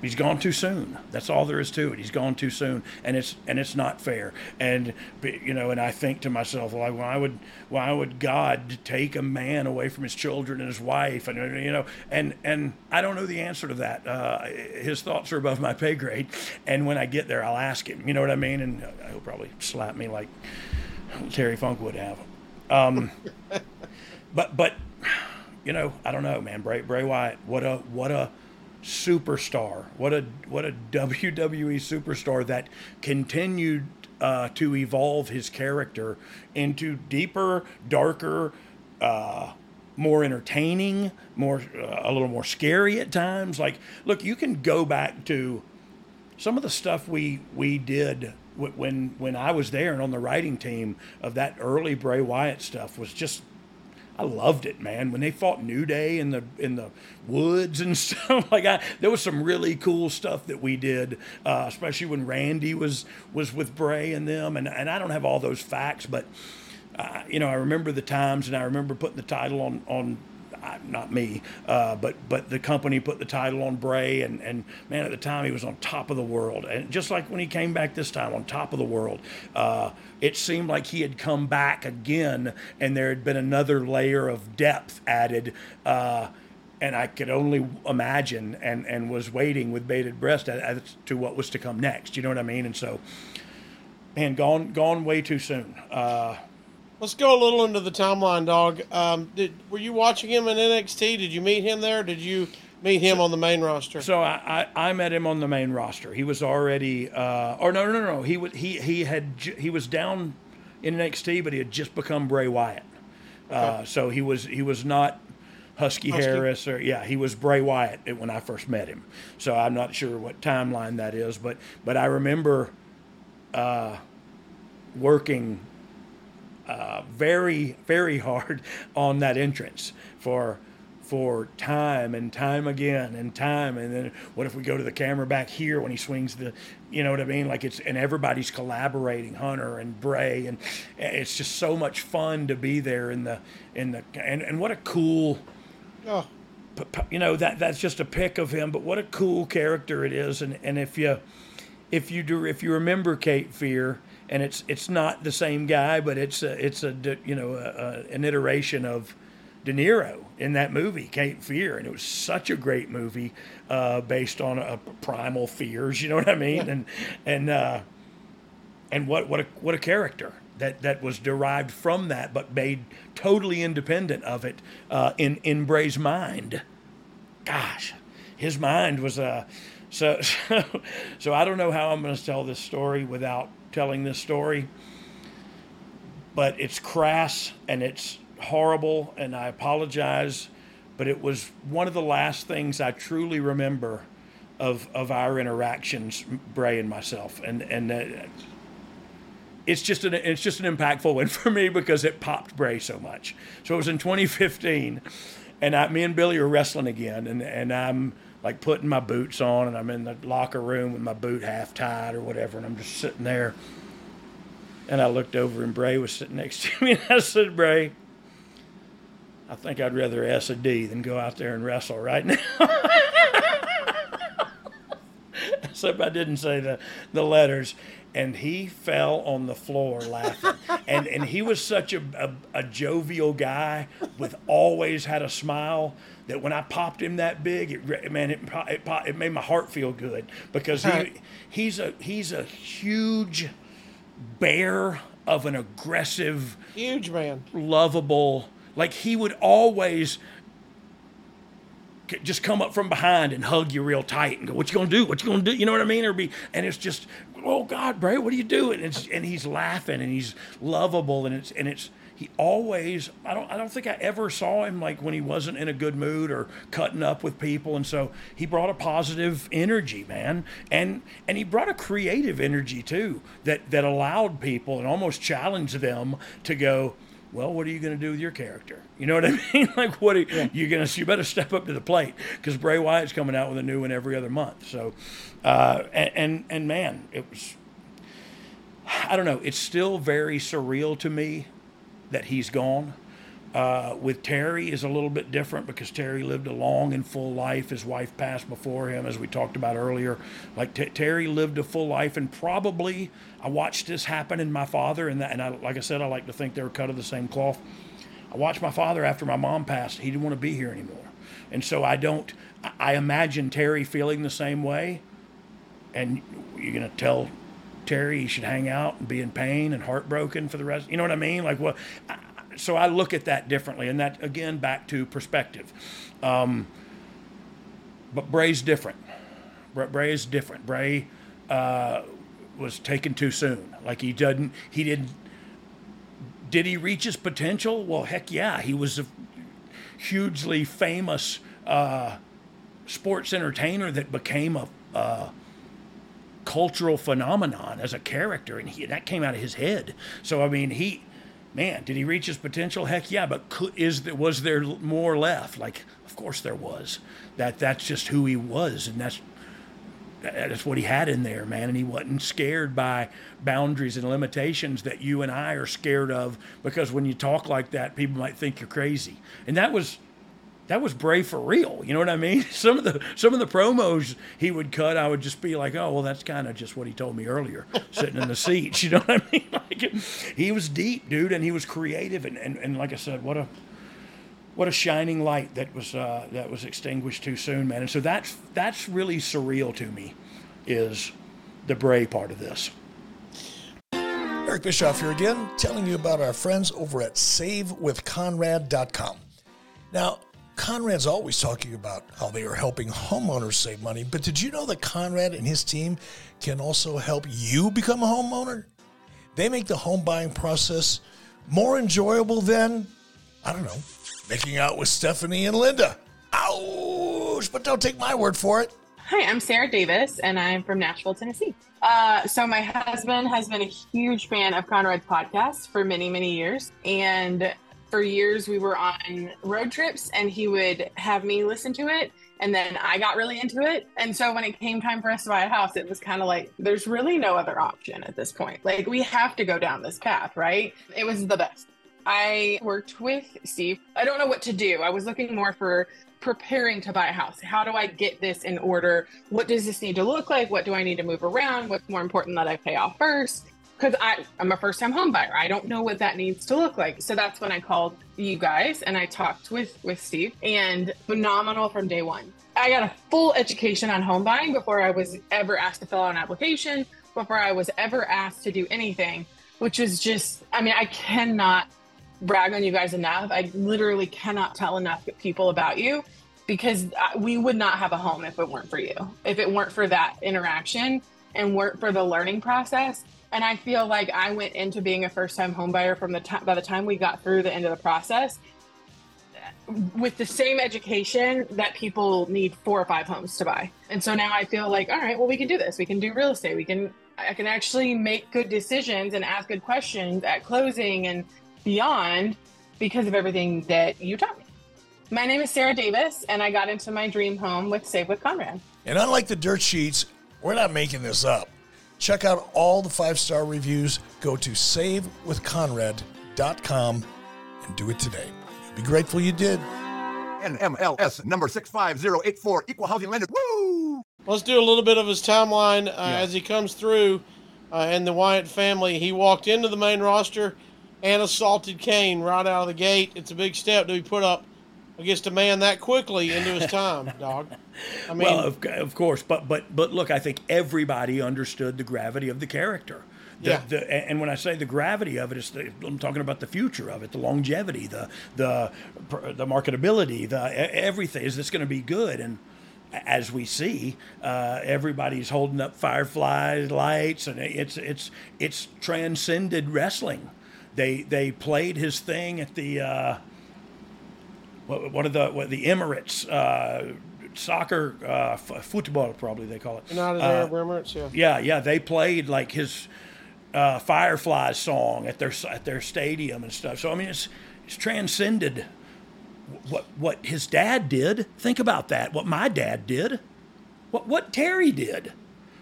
he's gone too soon. That's all there is to it. He's gone too soon, and it's, and it's not fair. And, you know, and I think to myself, well, why would, why would God take a man away from his children and his wife? And, you know, and, and I don't know the answer to that. Uh, his thoughts are above my pay grade. And when I get there, I'll ask him, you know what I mean? And he'll probably slap me like Terry Funk would have. Um, but, but, you know, I don't know, man. Bray, Bray Wyatt, what a, what a, superstar. What a what a W W E superstar that continued uh, to evolve his character into deeper, darker, uh, more entertaining, more uh, a little more scary at times. Like, look, you can go back to some of the stuff we we did w- when when I was there and on the writing team of that early Bray Wyatt stuff was just, I loved it, man. When they fought New Day in the in the woods and stuff like that, there was some really cool stuff that we did, uh, especially when Randy was was with Bray and them. And and I don't have all those facts, but uh, you know, I remember the times, and I remember putting the title on on uh, not me, uh, but but the company put the title on Bray, and and man, at the time he was on top of the world, and just like when he came back this time, on top of the world. Uh, It seemed like he had come back again, and there had been another layer of depth added, uh, and I could only imagine, and, and was waiting with bated breath as to what was to come next. You know what I mean? And so, man, gone gone way too soon. Uh, Let's go a little into the timeline, dog. Um, did, were you watching him in N X T? Did you meet him there? Did you meet him so, on the main roster? So I, I, I met him on the main roster. He was already, uh, or no, no, no, no. He was, he, he had, he was down in N X T, but he had just become Bray Wyatt. Okay. Uh, so he was, he was not Husky, Husky Harris or, yeah, he was Bray Wyatt when I first met him. So I'm not sure what timeline that is, but, but I remember, uh, working, uh, very, very hard on that entrance for, for time and time again and time. And then what if we go to the camera back here when he swings the, you know what I mean? Like it's, and everybody's collaborating, Hunter and Bray. And it's just so much fun to be there in the, in the, and, and what a cool, oh. you know, that that's just a pick of him, but what a cool character it is. And, and if you, if you do, if you remember Cape Fear, and it's, it's not the same guy, but it's a, it's a, you know, a, a, an iteration of De Niro in that movie, Cape Fear, and it was such a great movie, uh, based on a, a primal fears. You know what I mean? And and uh, and what what a what a character that, that was derived from that, but made totally independent of it, uh, in in Bray's mind. Gosh, his mind was uh so so, so I don't know how I'm going to tell this story without telling this story, but it's crass and it's horrible, and I apologize, but it was one of the last things I truly remember of of our interactions, Bray and myself, and and uh, it's just an it's just an impactful one for me because it popped Bray so much. So it was in twenty fifteen, and I, me and Billy are wrestling again, and and I'm like putting my boots on, and I'm in the locker room with my boot half tied or whatever, and I'm just sitting there. And I looked over, and Bray was sitting next to me, and I said, Bray, I think I'd rather S a D than go out there and wrestle right now. Except I didn't say the, the letters. And he fell on the floor laughing. and and he was such a, a, a jovial guy with always had a smile that when I popped him that big, it, man, it, it it made my heart feel good, because he he's a he's a huge bear of an aggressive, huge man, lovable. Like, he would always just come up from behind and hug you real tight and go, what you gonna do? What you gonna do? You know what I mean? Or be, and it's just, oh God, Bray, what are you doing? And it's, and he's laughing and he's lovable, and it's and it's he always. I don't I don't think I ever saw him like when he wasn't in a good mood or cutting up with people, and so he brought a positive energy, man, and and he brought a creative energy too that that allowed people and almost challenged them to go, well, what are you going to do with your character? You know what I mean? Like, what are yeah. you going to? You better step up to the plate, because Bray Wyatt's coming out with a new one every other month. So, uh, and, and and man, it was. I don't know. It's still very surreal to me that he's gone. Uh, with Terry is a little bit different, because Terry lived a long and full life. His wife passed before him, as we talked about earlier. Like t- Terry lived a full life, and probably I watched this happen in my father. And that, and I, like I said, I like to think they were cut of the same cloth. I watched my father after my mom passed. He didn't want to be here anymore, and so I don't. I imagine Terry feeling the same way. And you're gonna tell Terry he should hang out and be in pain and heartbroken for the rest. You know what I mean? Like what. I, So I look at that differently, and that, again, back to perspective. Um, but Bray's different. Bray is different. Bray uh, was taken too soon. Like, he didn't, he didn't, did he reach his potential? Well, heck yeah. He was a hugely famous uh, sports entertainer that became a uh, cultural phenomenon as a character, and he, that came out of his head. So, I mean, he... Man, did he reach his potential? Heck yeah, but could, is there, was there more left? Like, of course there was. That that's just who he was, and that's that's what he had in there, man. And he wasn't scared by boundaries and limitations that you and I are scared of, because when you talk like that, people might think you're crazy. And that was that was Bray for real. You know what I mean? Some of the some of the promos he would cut, I would just be like, oh well, that's kind of just what he told me earlier, sitting in the seats. You know what I mean? Like, he was deep, dude, and he was creative, and, and, and like I said, what a what a shining light that was uh, that was extinguished too soon, man. And so that's that's really surreal to me, is the Bray part of this. Eric Bischoff here again, telling you about our friends over at save with conrad dot com. Now, Conrad's always talking about how they are helping homeowners save money, but did you know that Conrad and his team can also help you become a homeowner? They make the home buying process more enjoyable than, I don't know, making out with Stephanie and Linda. Ouch, but don't take my word for it. Hi, I'm Sarah Davis, and I'm from Nashville, Tennessee. Uh, so my husband has been a huge fan of Conrad's podcast for many, many years, and for years, we were on road trips, and he would have me listen to it, and then I got really into it. And so when it came time for us to buy a house, it was kind of like, there's really no other option at this point. Like, we have to go down this path, right? It was the best. I worked with Steve. I don't know what to do. I was looking more for preparing to buy a house. How do I get this in order? What does this need to look like? What do I need to move around? What's more important that I pay off first? Because I'm a first-time home buyer. I don't know what that needs to look like. So that's when I called you guys, and I talked with, with Steve, and phenomenal from day one. I got a full education on home buying before I was ever asked to fill out an application, before I was ever asked to do anything, which is just, I mean, I cannot brag on you guys enough. I literally cannot tell enough people about you, because we would not have a home if it weren't for you, if it weren't for that interaction and weren't for the learning process. And I feel like I went into being a first-time homebuyer from the time, by the time we got through the end of the process, with the same education that people need four or five homes to buy. And so now I feel like, all right, well, we can do this. We can do real estate. We can, I can actually make good decisions and ask good questions at closing and beyond because of everything that you taught me. My name is Sarah Davis, and I got into my dream home with Save with Conrad. And unlike the dirt sheets, we're not making this up. Check out all the five-star reviews. Go to save with conrad dot com and do it today. You'll be grateful you did. N M L S number six five zero eight four, equal housing lender. Woo! Let's do a little bit of his timeline uh, yeah. as he comes through uh, and the Wyatt family. He walked into the main roster and assaulted Kane right out of the gate. It's a big step to be put up against a man that quickly into his time, dog. I mean, well, of, of course, but but but look, I think everybody understood the gravity of the character. The, yeah. the, and when I say the gravity of it, it's the, I'm talking about the future of it, the longevity, the the the marketability, the everything. Is this going to be good? And as we see, uh, everybody's holding up firefly lights, and it's it's it's transcended wrestling. They they played his thing at the uh, what are the what, the Emirates. Uh, Soccer, uh, f- football, probably they call it. United Arab Emirates, yeah. Yeah, yeah. They played like his uh, Firefly song at their at their stadium and stuff. So I mean, it's it's transcended what what his dad did. Think about that. What my dad did. What what Terry did.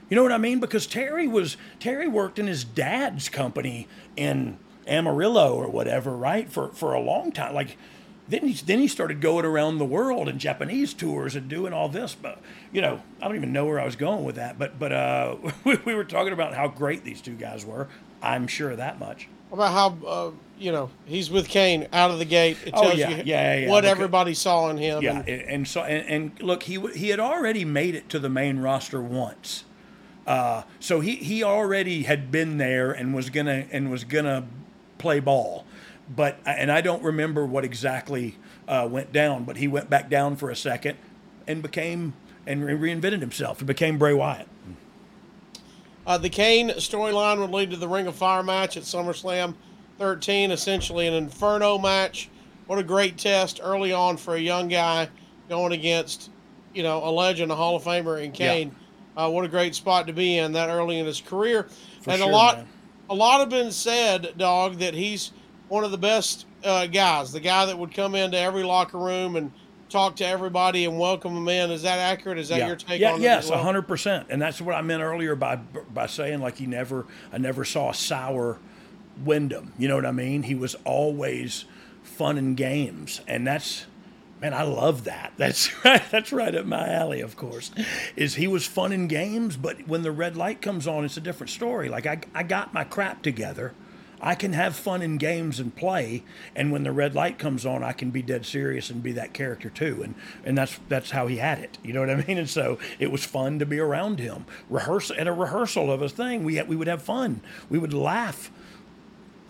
You know what I mean? Because Terry was Terry worked in his dad's company in Amarillo or whatever, right? For for a long time, like. Then he, then he started going around the world and Japanese tours and doing all this. But, you know, I don't even know where I was going with that. But but uh, we, we were talking about how great these two guys were. I'm sure that much. About how, uh, you know, he's with Kane out of the gate. It tells oh, yeah, you yeah, yeah, what look, everybody saw in him. Yeah, and, and, so, and, and look, he he had already made it to the main roster once. Uh, so he, he already had been there and was gonna and was gonna play ball. But and I don't remember what exactly uh, went down, but he went back down for a second and became and reinvented himself. He became Bray Wyatt. Uh, the Kane storyline would lead to the Ring of Fire match at SummerSlam thirteen, essentially an Inferno match. What a great test early on for a young guy going against, you know, a legend, a Hall of Famer in Kane. Yeah. Uh, what a great spot to be in that early in his career. For and sure, a lot, man. a lot have been said, dog, that he's one of the best uh, guys, the guy that would come into every locker room and talk to everybody and welcome them in. Is that accurate? Is that yeah. your take yeah, on it? Yes, well? one hundred percent. And that's what I meant earlier by by saying, like, he never, I never saw a sour Wyndham. You know what I mean? He was always fun and games. And that's, man, I love that. That's right. That's right up my alley, of course, is he was fun and games. But when the red light comes on, it's a different story. Like, I, I got my crap together. I can have fun in games and play, and when the red light comes on, I can be dead serious and be that character too, and and that's that's how he had it. You know what I mean? And so it was fun to be around him. Rehearse at a rehearsal of a thing, we had, we would have fun. We would laugh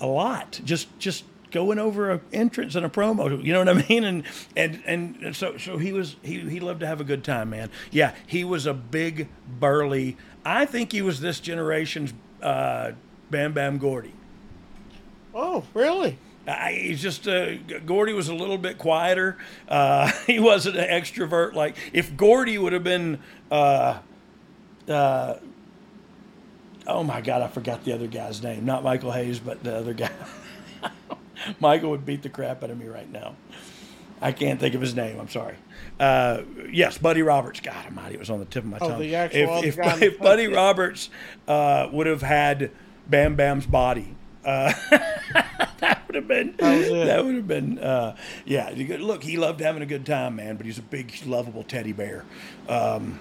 a lot, just just going over an entrance and a promo. You know what I mean? And and and so so he was he he loved to have a good time, man. Yeah, he was a big burly. I think he was this generation's uh, Bam Bam Gordy. Oh, really? I, he's just, uh, Gordy was a little bit quieter. Uh, he wasn't an extrovert. Like, if Gordy would have been, uh, uh, oh my God, I forgot the other guy's name. Not Michael Hayes, but the other guy. Michael would beat the crap out of me right now. I can't think of his name. I'm sorry. Uh, yes, Buddy Roberts. God almighty, it was on the tip of my oh, tongue. The actual if if, if Buddy Roberts uh, would have had Bam Bam's body, Uh, that would have been, that, that would have been, uh, yeah, look, he loved having a good time, man, but he's a big, lovable teddy bear. Um,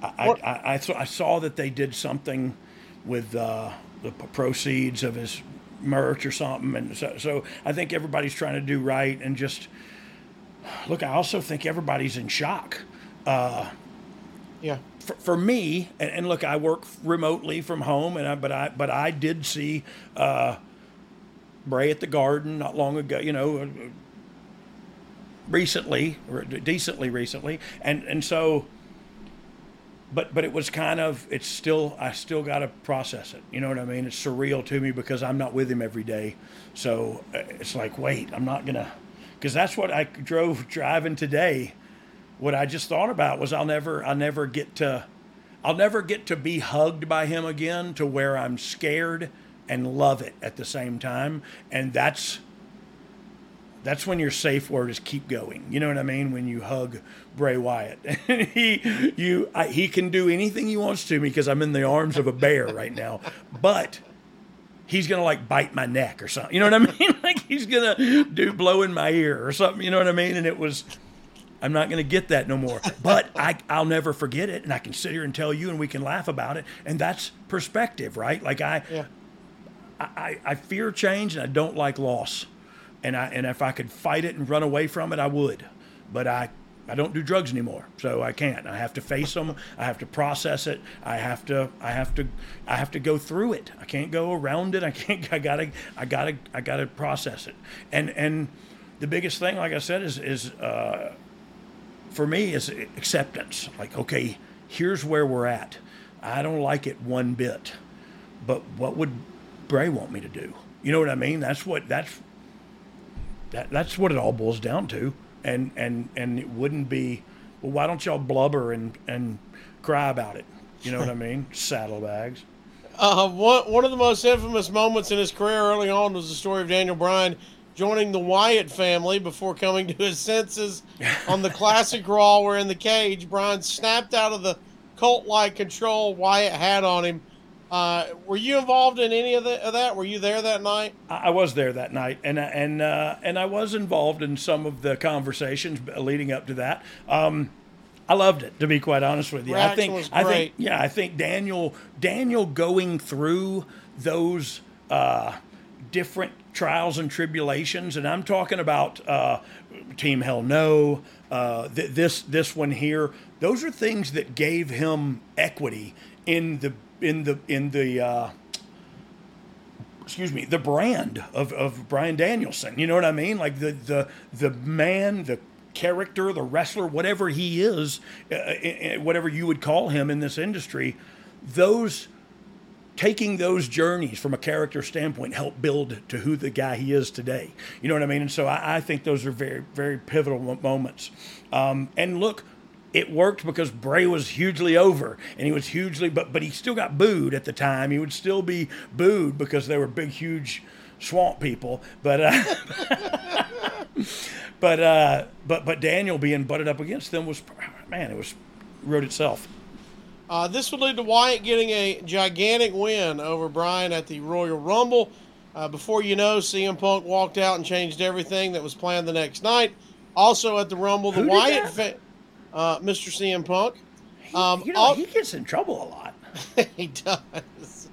I, I, I, I, saw, I saw that they did something with, uh, the proceeds of his merch or something. And so, so I think everybody's trying to do right. And just look, I also think everybody's in shock. Uh, yeah. For, for me, and, and look, I work remotely from home, and I, but I but I did see uh, Bray at the Garden not long ago, you know, recently, or decently recently, and and so. But but it was kind of it's still I still got to process it. You know what I mean? It's surreal to me because I'm not with him every day, so it's like wait, I'm not gonna, because that's what I drove driving today. What I just thought about was I'll never, I'll never get to, I'll never get to be hugged by him again to where I'm scared and love it at the same time. And that's, that's when your safe word is keep going. You know what I mean? When you hug Bray Wyatt, he you I, he can do anything he wants to me because I'm in the arms of a bear right now. But he's gonna like bite my neck or something. You know what I mean? Like he's gonna do blow in my ear or something. You know what I mean? And it was. I'm not going to get that no more, but I, I'll never forget it. And I can sit here and tell you, and we can laugh about it. And that's perspective, right? Like I, yeah. I, I, I fear change and I don't like loss. And I, and if I could fight it and run away from it, I would, but I, I don't do drugs anymore. So I can't, I have to face them. I have to process it. I have to, I have to, I have to go through it. I can't go around it. I can't, I gotta, I gotta, I gotta process it. And, and the biggest thing, like I said, is, is, uh, for me is acceptance. Like, okay, here's where we're at. I don't like it one bit, but what would Bray want me to do? You know what I mean? That's what that's that that's what it all boils down to. And and and it wouldn't be, well, why don't y'all blubber and and cry about it? You know what I mean? Saddlebags. Uh, one one of the most infamous moments in his career early on was the story of Daniel Bryan joining the Wyatt family before coming to his senses on the classic Raw. We're in the cage. Bryan snapped out of the cult-like control Wyatt had on him. Uh, were you involved in any of, the, of that? Were you there that night? I was there that night, and and uh, and I was involved in some of the conversations leading up to that. Um, I loved it, to be quite honest with you. I think, was great. I think, yeah, I think Daniel Daniel going through those uh, different trials and tribulations, and I'm talking about uh, Team Hell No, uh, th- this this one here. Those are things that gave him equity in the in the in the uh, excuse me the brand of, of Bryan Danielson. You know what I mean? Like the the the man, the character, the wrestler, whatever he is, uh, whatever you would call him in this industry, those. Taking those journeys from a character standpoint helped build to who the guy he is today. You know what I mean? And so I, I think those are very, very pivotal moments. Um, and look, it worked because Bray was hugely over, and he was hugely, but but he still got booed at the time. He would still be booed because they were big, huge swamp people. But uh, but uh, but but Daniel being butted up against them was, man, it was wrote itself. Uh, this would lead to Wyatt getting a gigantic win over Bryan at the Royal Rumble. Uh, before you know, C M Punk walked out and changed everything that was planned the next night. Also at the Rumble, the Wyatt fa- uh, Mister C M Punk. Um, he, you know, all- he gets in trouble a lot. He does.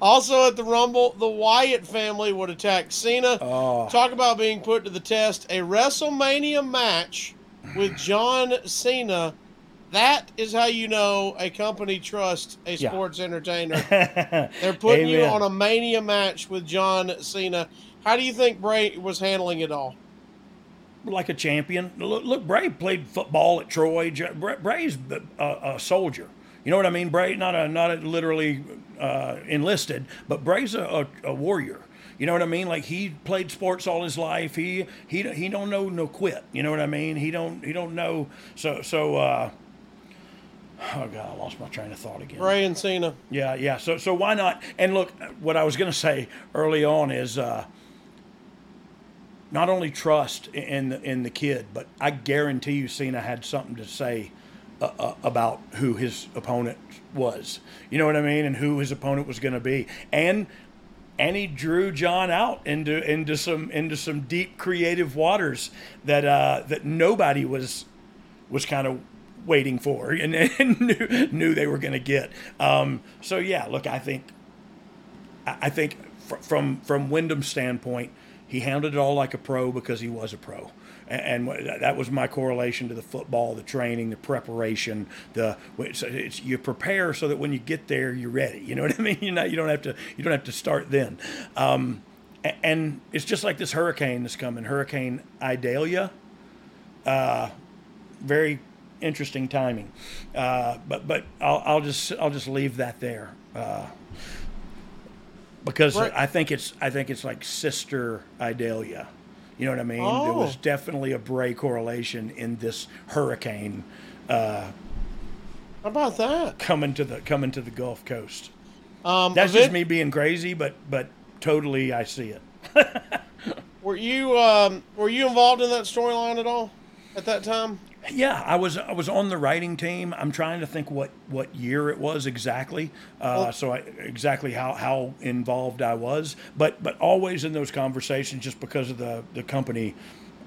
Also at the Rumble, the Wyatt family would attack Cena. Oh. Talk about being put to the test. A WrestleMania match with John Cena. That is how you know a company trusts a sports yeah. entertainer. They're putting you on a Mania match with John Cena. How do you think Bray was handling it all? Like a champion. Look, look Bray played football at Troy. Bray's a, a soldier. You know what I mean? Bray, not a, not a literally uh, enlisted, but Bray's a, a, a warrior. You know what I mean? Like he played sports all his life. He he he don't know no quit. You know what I mean? He don't he don't know. So so. Uh, Oh, God, I lost my train of thought again. Bray and Cena. Yeah, yeah. So so why not? And look, what I was going to say early on is uh, not only trust in the, in the kid, but I guarantee you Cena had something to say uh, uh, about who his opponent was. You know what I mean? And who his opponent was going to be. And... And he drew John out into into some into some deep creative waters that uh, that nobody was was kind of... waiting for and, and knew, knew they were going to get. Um, so yeah, look, I think, I think fr- from, from Wyndham's standpoint, he handled it all like a pro because he was a pro. And, and that was my correlation to the football, the training, the preparation, the, so it's, you prepare so that when you get there, you're ready. You know what I mean? You know, you don't have to, you don't have to start then. Um, and, and it's just like this hurricane that's coming, Hurricane Idalia, uh, very, interesting timing, uh, but but I'll, I'll just I'll just leave that there uh, because right. I think it's I think it's like Sister Idalia, you know what I mean? Oh. There was definitely a Bray correlation in this hurricane. Uh, How about that coming to the coming to the Gulf Coast? Um, That's just it? me being crazy, but but totally I see it. Were you um, were you involved in that storyline at all at that time? Yeah, I was. I was on the writing team. I'm trying to think what, what year it was exactly. Uh, well, so I, exactly how, how involved I was, but but always in those conversations, just because of the the company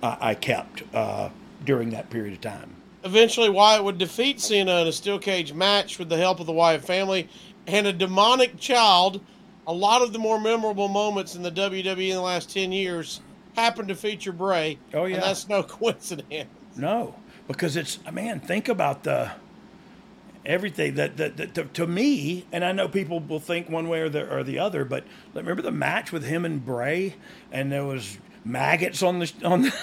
uh, I kept uh, during that period of time. Eventually, Wyatt would defeat Cena in a steel cage match with the help of the Wyatt family and a demonic child. A lot of the more memorable moments in the W W E in the last ten years happened to feature Bray. Oh yeah, and that's no coincidence. No. Because it's, man, think about the everything that, that, that to, to me, and I know people will think one way or the, or the other, but remember the match with him and Bray, and there was maggots on the on the,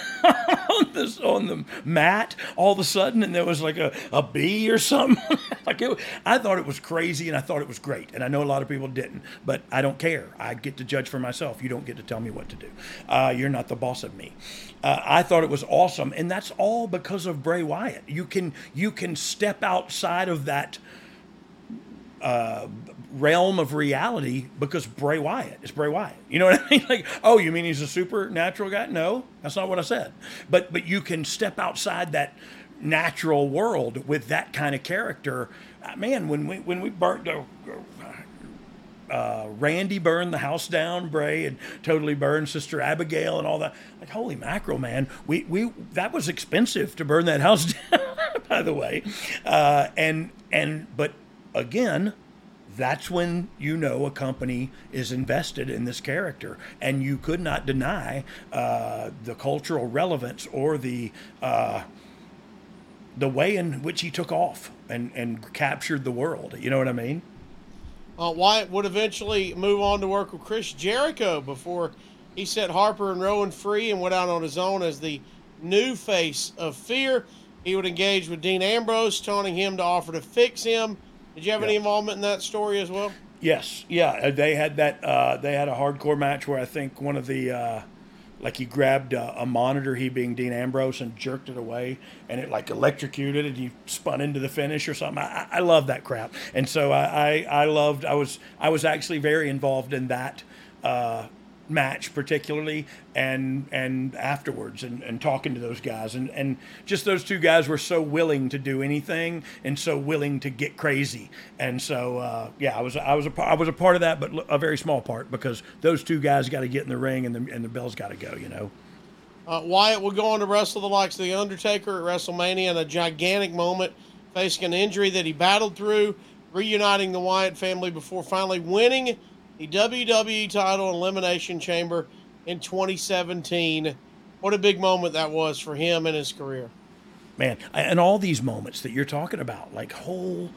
on, this, on the mat all of a sudden, and there was like a, a bee or something. Like it, I thought it was crazy, and I thought it was great, and I know a lot of people didn't, but I don't care. I get to judge for myself. You don't get to tell me what to do. Uh, you're not the boss of me. Uh, I thought it was awesome, and that's all because of Bray Wyatt. You can you can step outside of that uh, realm of reality because Bray Wyatt is Bray Wyatt. You know what I mean? Like, oh, you mean he's a supernatural guy? No, that's not what I said. But but you can step outside that natural world with that kind of character. Man, when we when we burnt the uh, Randy burned the house down, Bray and totally burned Sister Abigail and all that. Like, holy mackerel, man! We we that was expensive to burn that house down, by the way. Uh, and and but again. That's when you know a company is invested in this character, and you could not deny uh, the cultural relevance or the uh, the way in which he took off and, and captured the world. You know what I mean? Uh, Wyatt would eventually move on to work with Chris Jericho before he set Harper and Rowan free and went out on his own as the new face of Fear. He would engage with Dean Ambrose, taunting him to offer to fix him. Did you have yeah. any involvement in that story as well? Yes, yeah. They had that. Uh, they had a hardcore match where I think one of the, uh, like he grabbed a, a monitor, he being Dean Ambrose, and jerked it away, and it like electrocuted, and he spun into the finish or something. I, I love that crap, and so I, I, I loved. I was I was actually very involved in that uh, match particularly, and and afterwards, and, and talking to those guys, and, and just those two guys were so willing to do anything, and so willing to get crazy, and so uh, yeah, I was I was a I was a part of that, but a very small part because those two guys got to get in the ring, and the and the bell's got to go, you know. Uh, Wyatt would go on to wrestle the likes of the Undertaker at WrestleMania in a gigantic moment, facing an injury that he battled through, reuniting the Wyatt family before finally winning the W W E title in Elimination Chamber in twenty seventeen. What a big moment that was for him and his career. Man, and all these moments that you're talking about, like whole,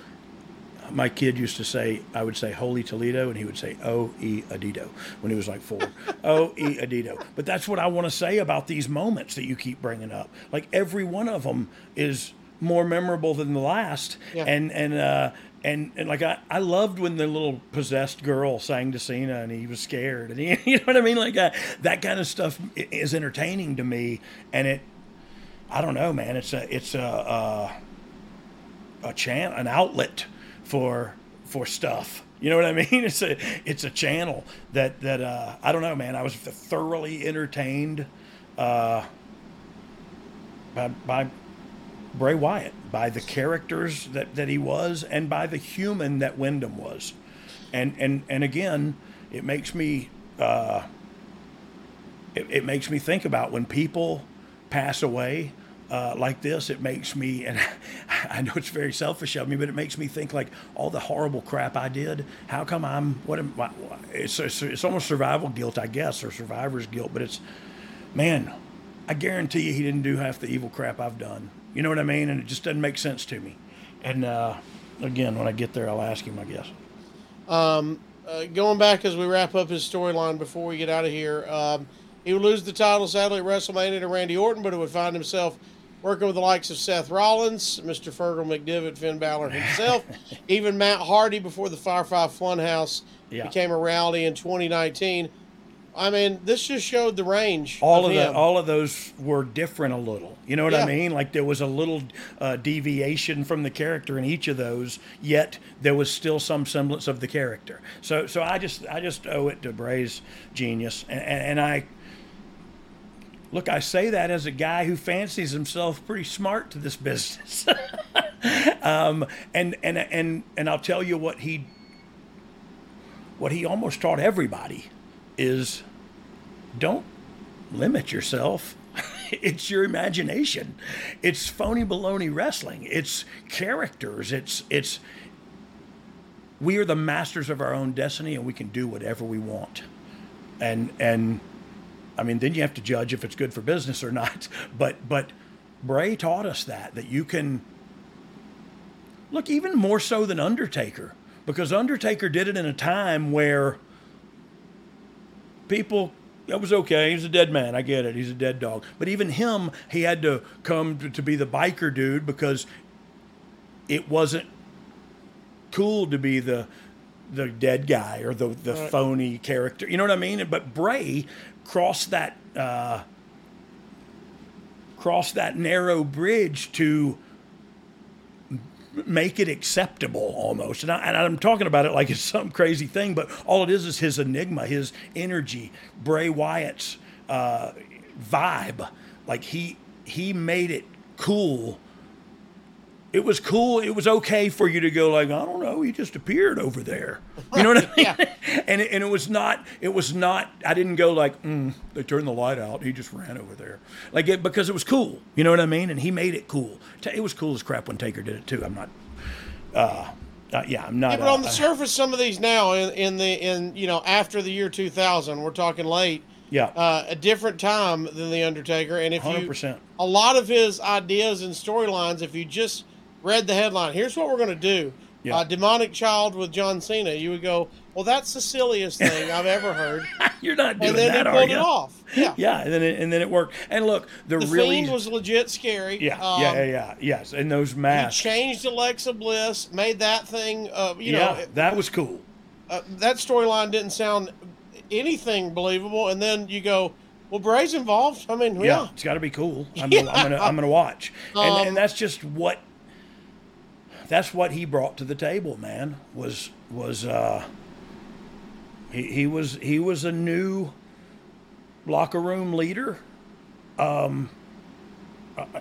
my kid used to say, I would say, holy Toledo, and he would say, O-E Adido, when he was like four. O-E Adido. But that's what I want to say about these moments that you keep bringing up. Like every one of them is more memorable than the last. Yeah. And, and, uh, And and like I, I loved when the little possessed girl sang to Cena and he was scared and he, you know what I mean, like I, that kind of stuff is entertaining to me, and it I don't know man it's a it's a a, a chan an outlet for for stuff, you know what I mean, it's a it's a channel that that uh, I don't know man I was thoroughly entertained uh, by by. Bray Wyatt, by the characters that, that he was, and by the human that Wyndham was, and and and again, it makes me uh, it, it makes me think about when people pass away uh, like this. It makes me, and I know it's very selfish of me, but it makes me think like all the horrible crap I did. How come I'm what? Am, why, why, it's, it's it's almost survival guilt, I guess, or survivor's guilt. But it's man, I guarantee you, he didn't do half the evil crap I've done. You know what I mean? And it just doesn't make sense to me. And, uh, again, when I get there, I'll ask him, I guess. Um, uh, going back as we wrap up his storyline before we get out of here, um, he would lose the title, sadly, at WrestleMania to Randy Orton, but he would find himself working with the likes of Seth Rollins, Mister Fergal McDivitt, Finn Balor himself, even Matt Hardy before the Firefly Funhouse yeah. became a rowdy in twenty nineteen. I mean, this just showed the range. All of, of that, all of those were different a little. You know what yeah. I mean? Like there was a little uh, deviation from the character in each of those, yet there was still some semblance of the character. So, so I just, I just owe it to Bray's genius, and, and, and I, Look, I say that as a guy who fancies himself pretty smart to this business. um, and, and, and, and I'll tell you what he, what he almost taught everybody is don't limit yourself. It's your imagination. It's phony baloney wrestling. It's characters. It's, it's, we are the masters of our own destiny, and we can do whatever we want. And, and, I mean, then you have to judge if it's good for business or not. But but Bray taught us that, that you can, look, even more so than Undertaker, because Undertaker did it in a time where people, it was okay, he's a dead man, I get it, he's a dead dog. But even him, he had to come to, to be the biker dude, because it wasn't cool to be the the dead guy or the, the right. phony character. You know what I mean? But Bray crossed that uh, crossed that narrow bridge to make it acceptable almost. And, I, and I'm talking about it like it's some crazy thing, but all it is is his enigma, his energy, Bray Wyatt's uh, vibe. Like he he made it cool. It was cool. It was okay for you to go like, I don't know. He just appeared over there. You know what I mean? Yeah. And it, and it was not. It was not. I didn't go like, mm, they turned the light out. He just ran over there, like it, because it was cool. You know what I mean? And he made it cool. It was cool as crap when Taker did it too. I'm not. Uh, uh, yeah, I'm not. Yeah, but uh, on the surface, some of these now in, in the in you know after the year two thousand, we're talking late. Yeah, uh, a different time than the Undertaker. And if one hundred percent. You, a lot of his ideas and storylines, if you just read the headline, here's what we're going to do. Yeah. Uh, demonic child with John Cena. You would go, well, that's the silliest thing I've ever heard. You're not doing that, are you? And then they pulled it off. Yeah, yeah, and then it, and then it worked. And look, the, the really Fiend was legit scary. Yeah, um, yeah, yeah, yeah, yes. And those masks. He changed Alexa Bliss, made that thing. Uh, you yeah, know, that was cool. Uh, that storyline didn't sound anything believable, and then you go, well, Bray's involved. I mean, yeah, yeah. It's got to be cool. I'm, yeah. I'm gonna, I'm gonna watch, and, um, and that's just what. That's what he brought to the table, man, was was uh, he, he was he was a new locker room leader um,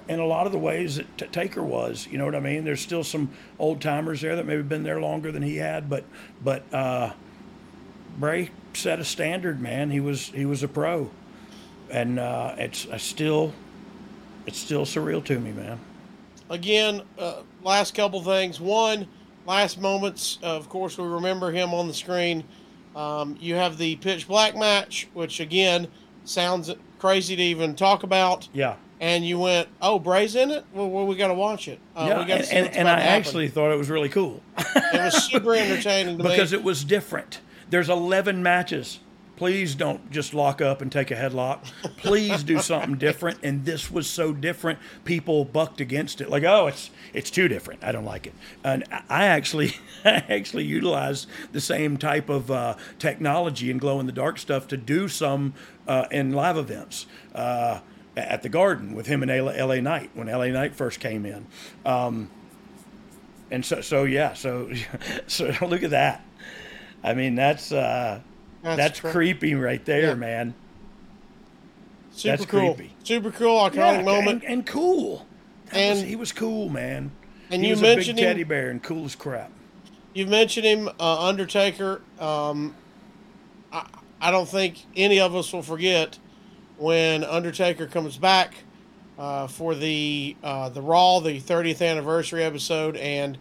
in a lot of the ways that T- Taker was. You know what I mean? There's still some old timers there that maybe been there longer than he had, but but uh, Bray set a standard, man. He was he was a pro, and uh, it's I still it's still surreal to me, man. Again, uh, last couple things. One, last moments. Uh, of course, we remember him on the screen. Um, you have the Pitch Black match, which, again, sounds crazy to even talk about. Yeah. And you went, oh, Bray's in it? Well, well we got to watch it. Uh, yeah, we gotta and, see and, and I happen. actually thought it was really cool. It was super entertaining to because me. Because it was different. There's eleven matches. Please don't just lock up and take a headlock. Please do something different. And this was so different, people bucked against it. Like, oh, it's it's too different. I don't like it. And I actually I actually utilized the same type of uh, technology and glow-in-the-dark stuff to do some uh, in live events uh, at the Garden with him and L A Knight when L A Knight first came in. Um, and so, so yeah, so, so look at that. I mean, that's... Uh, That's, That's cre- creepy right there, yeah. man. Super That's cool. creepy. Super cool, iconic yeah, moment. And, and cool. That and was, He was cool, man. And he you was mentioned a big him, teddy bear and cool as crap. You mentioned him, uh, Undertaker. Um, I, I don't think any of us will forget when Undertaker comes back uh, for the uh, the Raw, the thirtieth anniversary episode, and...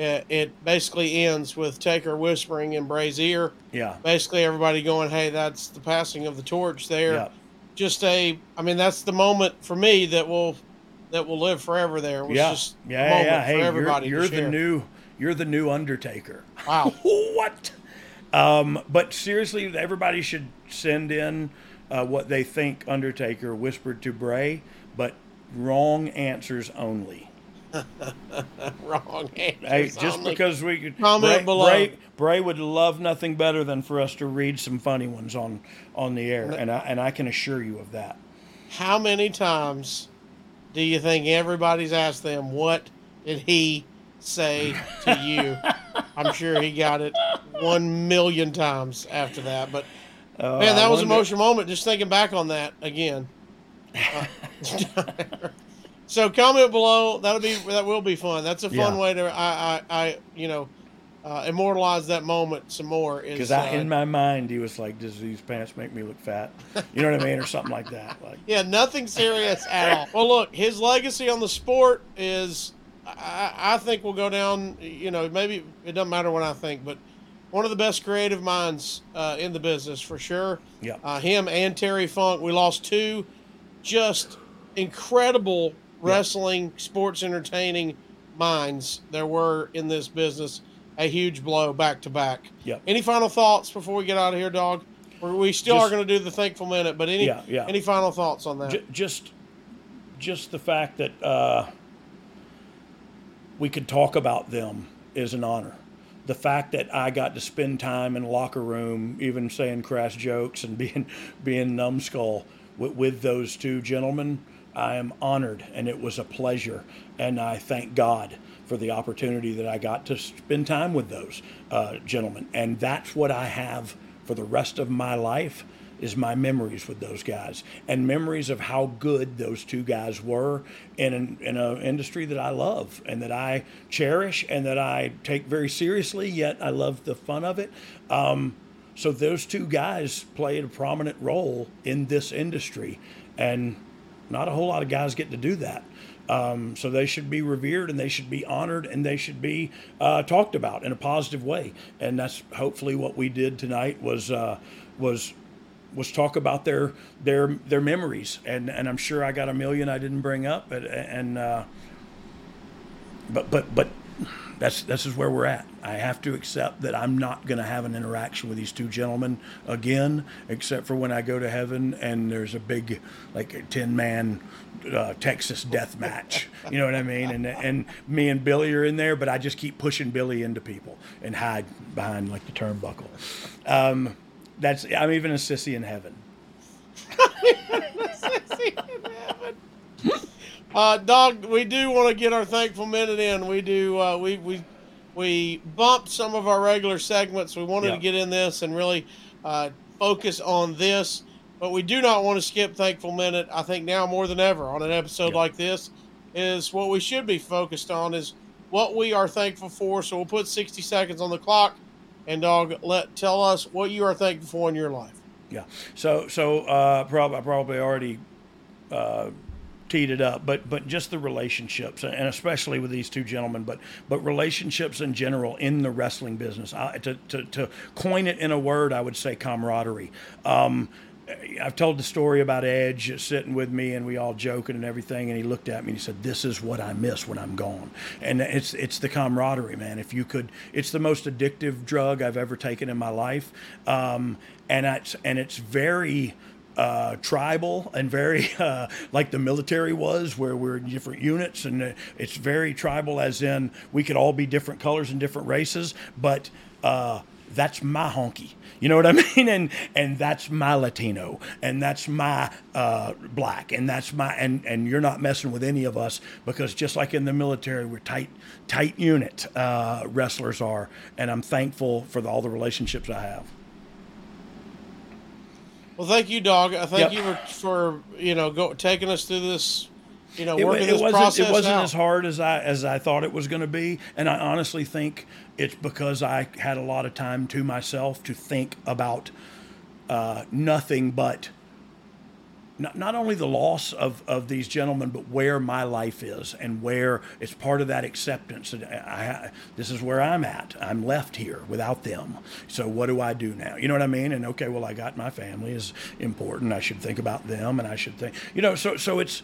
it basically ends with Taker whispering in Bray's ear. Yeah. Basically, everybody going, hey, that's the passing of the torch there. Yeah. Just a, I mean, that's the moment for me that will, that will live forever. There was yeah. just yeah, a moment yeah, yeah. Hey, for everybody. You're, you're to share. the new, you're the new Undertaker. Wow. What? Um, but seriously, everybody should send in uh, what they think Undertaker whispered to Bray, but wrong answers only. Wrong answer. Hey, just only. because we could comment Bray, below. Bray, Bray would love nothing better than for us to read some funny ones on, on the air, and I and I can assure you of that. How many times do you think everybody's asked them what did he say to you? I'm sure he got it one million times after that. But uh, man, that I was an emotional moment. Just thinking back on that again. Uh, so comment below. That'll be that will be fun. That's a fun yeah. way to I, I I you know uh, immortalize that moment some more. Because uh, in my mind he was like, "Does these pants make me look fat?" You know what I mean, or something like that. Like yeah, nothing serious at all. Well, look, his legacy on the sport is I, I think will go down. You know, maybe it doesn't matter what I think, but. One of the best creative minds uh, in the business, for sure. Yeah. Uh, him and Terry Funk. We lost two just incredible wrestling, yeah. sports entertaining minds there were in this business. A huge blow back to back. Yeah. Any final thoughts before we get out of here, Dog? We still just, are going to do the thankful minute, but any yeah, yeah. any final thoughts on that? J- just, just the fact that uh, we could talk about them is an honor. The fact that I got to spend time in locker room, even saying crass jokes and being being numbskull with, with those two gentlemen, I am honored, and it was a pleasure. And I thank God for the opportunity that I got to spend time with those uh, gentlemen. And that's what I have for the rest of my life is my memories with those guys and memories of how good those two guys were in an in a industry that I love and that I cherish and that I take very seriously, yet I love the fun of it. Um, so those two guys played a prominent role in this industry, and not a whole lot of guys get to do that. Um, so they should be revered and they should be honored and they should be uh, talked about in a positive way. And that's hopefully what we did tonight was uh, was was talk about their their their memories, and and I'm sure I got a million I didn't bring up, and, and uh but but but that's this is where we're at. I have to accept that I'm not going to have an interaction with these two gentlemen again, except for when I go to heaven and there's a big like a ten man uh, Texas death match, you know what I mean, and and me and Billy are in there, but I just keep pushing Billy into people and hide behind like the turnbuckle. um That's I'm even a sissy in heaven. I'm even a sissy in heaven. Uh, Dog, we do want to get our thankful minute in. We do. Uh, we we we bumped some of our regular segments. We wanted yeah. to get in this and really uh, focus on this, but we do not want to skip thankful minute. I think now more than ever on an episode yeah. like this is what we should be focused on is what we are thankful for. So we'll put sixty seconds on the clock. And Dog, let tell us what you are thankful for in your life. Yeah. So so uh, prob- I probably already uh, teed it up, but but just the relationships, and especially with these two gentlemen, but but relationships in general in the wrestling business. I, to, to to coin it in a word, I would say camaraderie. Um, I've told the story about Edge sitting with me and we all joking and everything. And he looked at me and he said, "This is what I miss when I'm gone." And it's, it's the camaraderie, man. If you could, it's the most addictive drug I've ever taken in my life. Um, and it's, and it's very, uh, tribal and very, uh, like the military was where we're in different units, and it's very tribal as in we could all be different colors and different races, but, uh, that's my honky, you know what I mean, and and that's my Latino, and that's my uh, black, and that's my and and you're not messing with any of us, because just like in the military, we're tight, tight unit. Uh, wrestlers are, and I'm thankful for the, all the relationships I have. Well, thank you, Dog. I thank yep. you for, for you know go, taking us through this. You know, it, working it this wasn't, process it wasn't out. as hard as I as I thought it was going to be, and I honestly think it's because I had a lot of time to myself to think about uh, nothing but not, not only the loss of, of these gentlemen, but where my life is and where it's part of that acceptance. And I, I, this is where I'm at. I'm left here without them. So what do I do now? You know what I mean? And okay, well, I got my family is important. I should think about them, and I should think, you know, so so it's.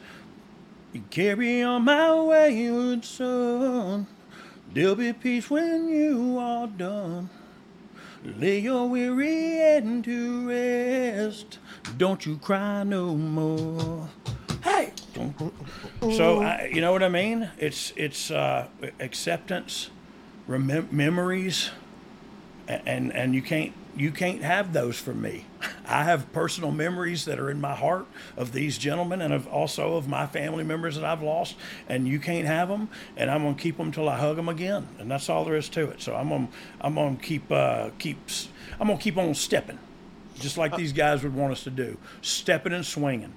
You carry on my wayward son. There'll be peace when you are done. Lay your weary head to rest. Don't you cry no more. Hey! So, I, you know what I mean? It's it's uh, acceptance, remem- memories, and and you can't you can't have those for me. I have personal memories that are in my heart of these gentlemen, and of also of my family members that I've lost, and you can't have them, and I'm gonna keep them till I hug them again, and that's all there is to it. So I'm gonna I'm gonna keep uh, keep I'm gonna keep on stepping, just like these guys would want us to do, stepping and swinging.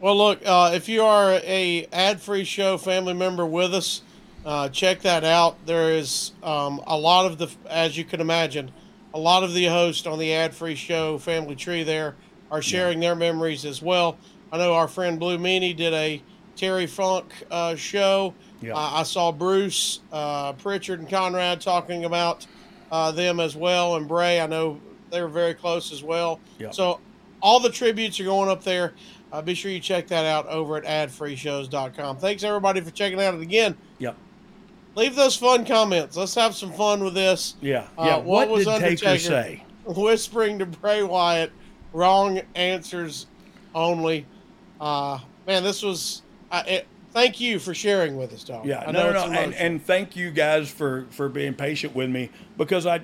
Well, look, uh, if you are a ad-free show family member with us, uh, check that out. There is um, a lot of the, as you can imagine, a lot of the hosts on the ad-free show family tree there are sharing yeah. their memories as well. I know our friend Blue Meanie did a Terry Funk uh, show. Yeah. Uh, I saw Bruce, uh, Pritchard, and Conrad talking about uh, them as well, and Bray. I know they were very close as well. Yeah. So all the tributes are going up there. Uh, be sure you check that out over at ad free shows dot com. Thanks, everybody, for checking out it again. Yep. Leave those fun comments. Let's have some fun with this. Yeah. Uh, yeah. What, what was did Taker say? Whispering to Bray Wyatt, wrong answers only. Uh, man, this was uh, – it, thank you for sharing with us, Dom. Yeah. I no, no, no. And, and thank you guys for, for being patient with me, because I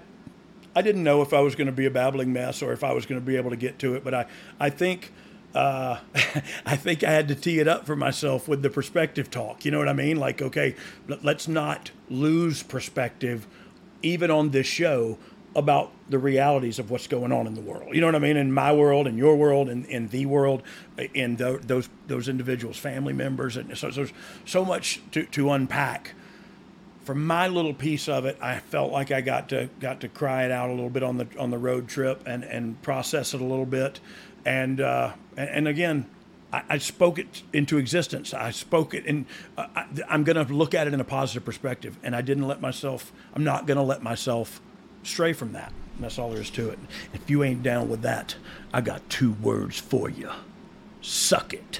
I didn't know if I was going to be a babbling mess or if I was going to be able to get to it. But I, I think – Uh, I think I had to tee it up for myself with the perspective talk. You know what I mean? Like, okay, let's not lose perspective, even on this show, about the realities of what's going on in the world. You know what I mean? In my world, in your world, in, in the world, in the, those those individuals, family members. And so there's so much to, to unpack. For my little piece of it, I felt like I got to got to cry it out a little bit on the on the road trip and, and process it a little bit. And uh, and again, I, I spoke it into existence. I spoke it, and uh, I, I'm going to look at it in a positive perspective. And I didn't let myself. I'm not going to let myself stray from that. And that's all there is to it. If you ain't down with that, I got two words for you: suck it.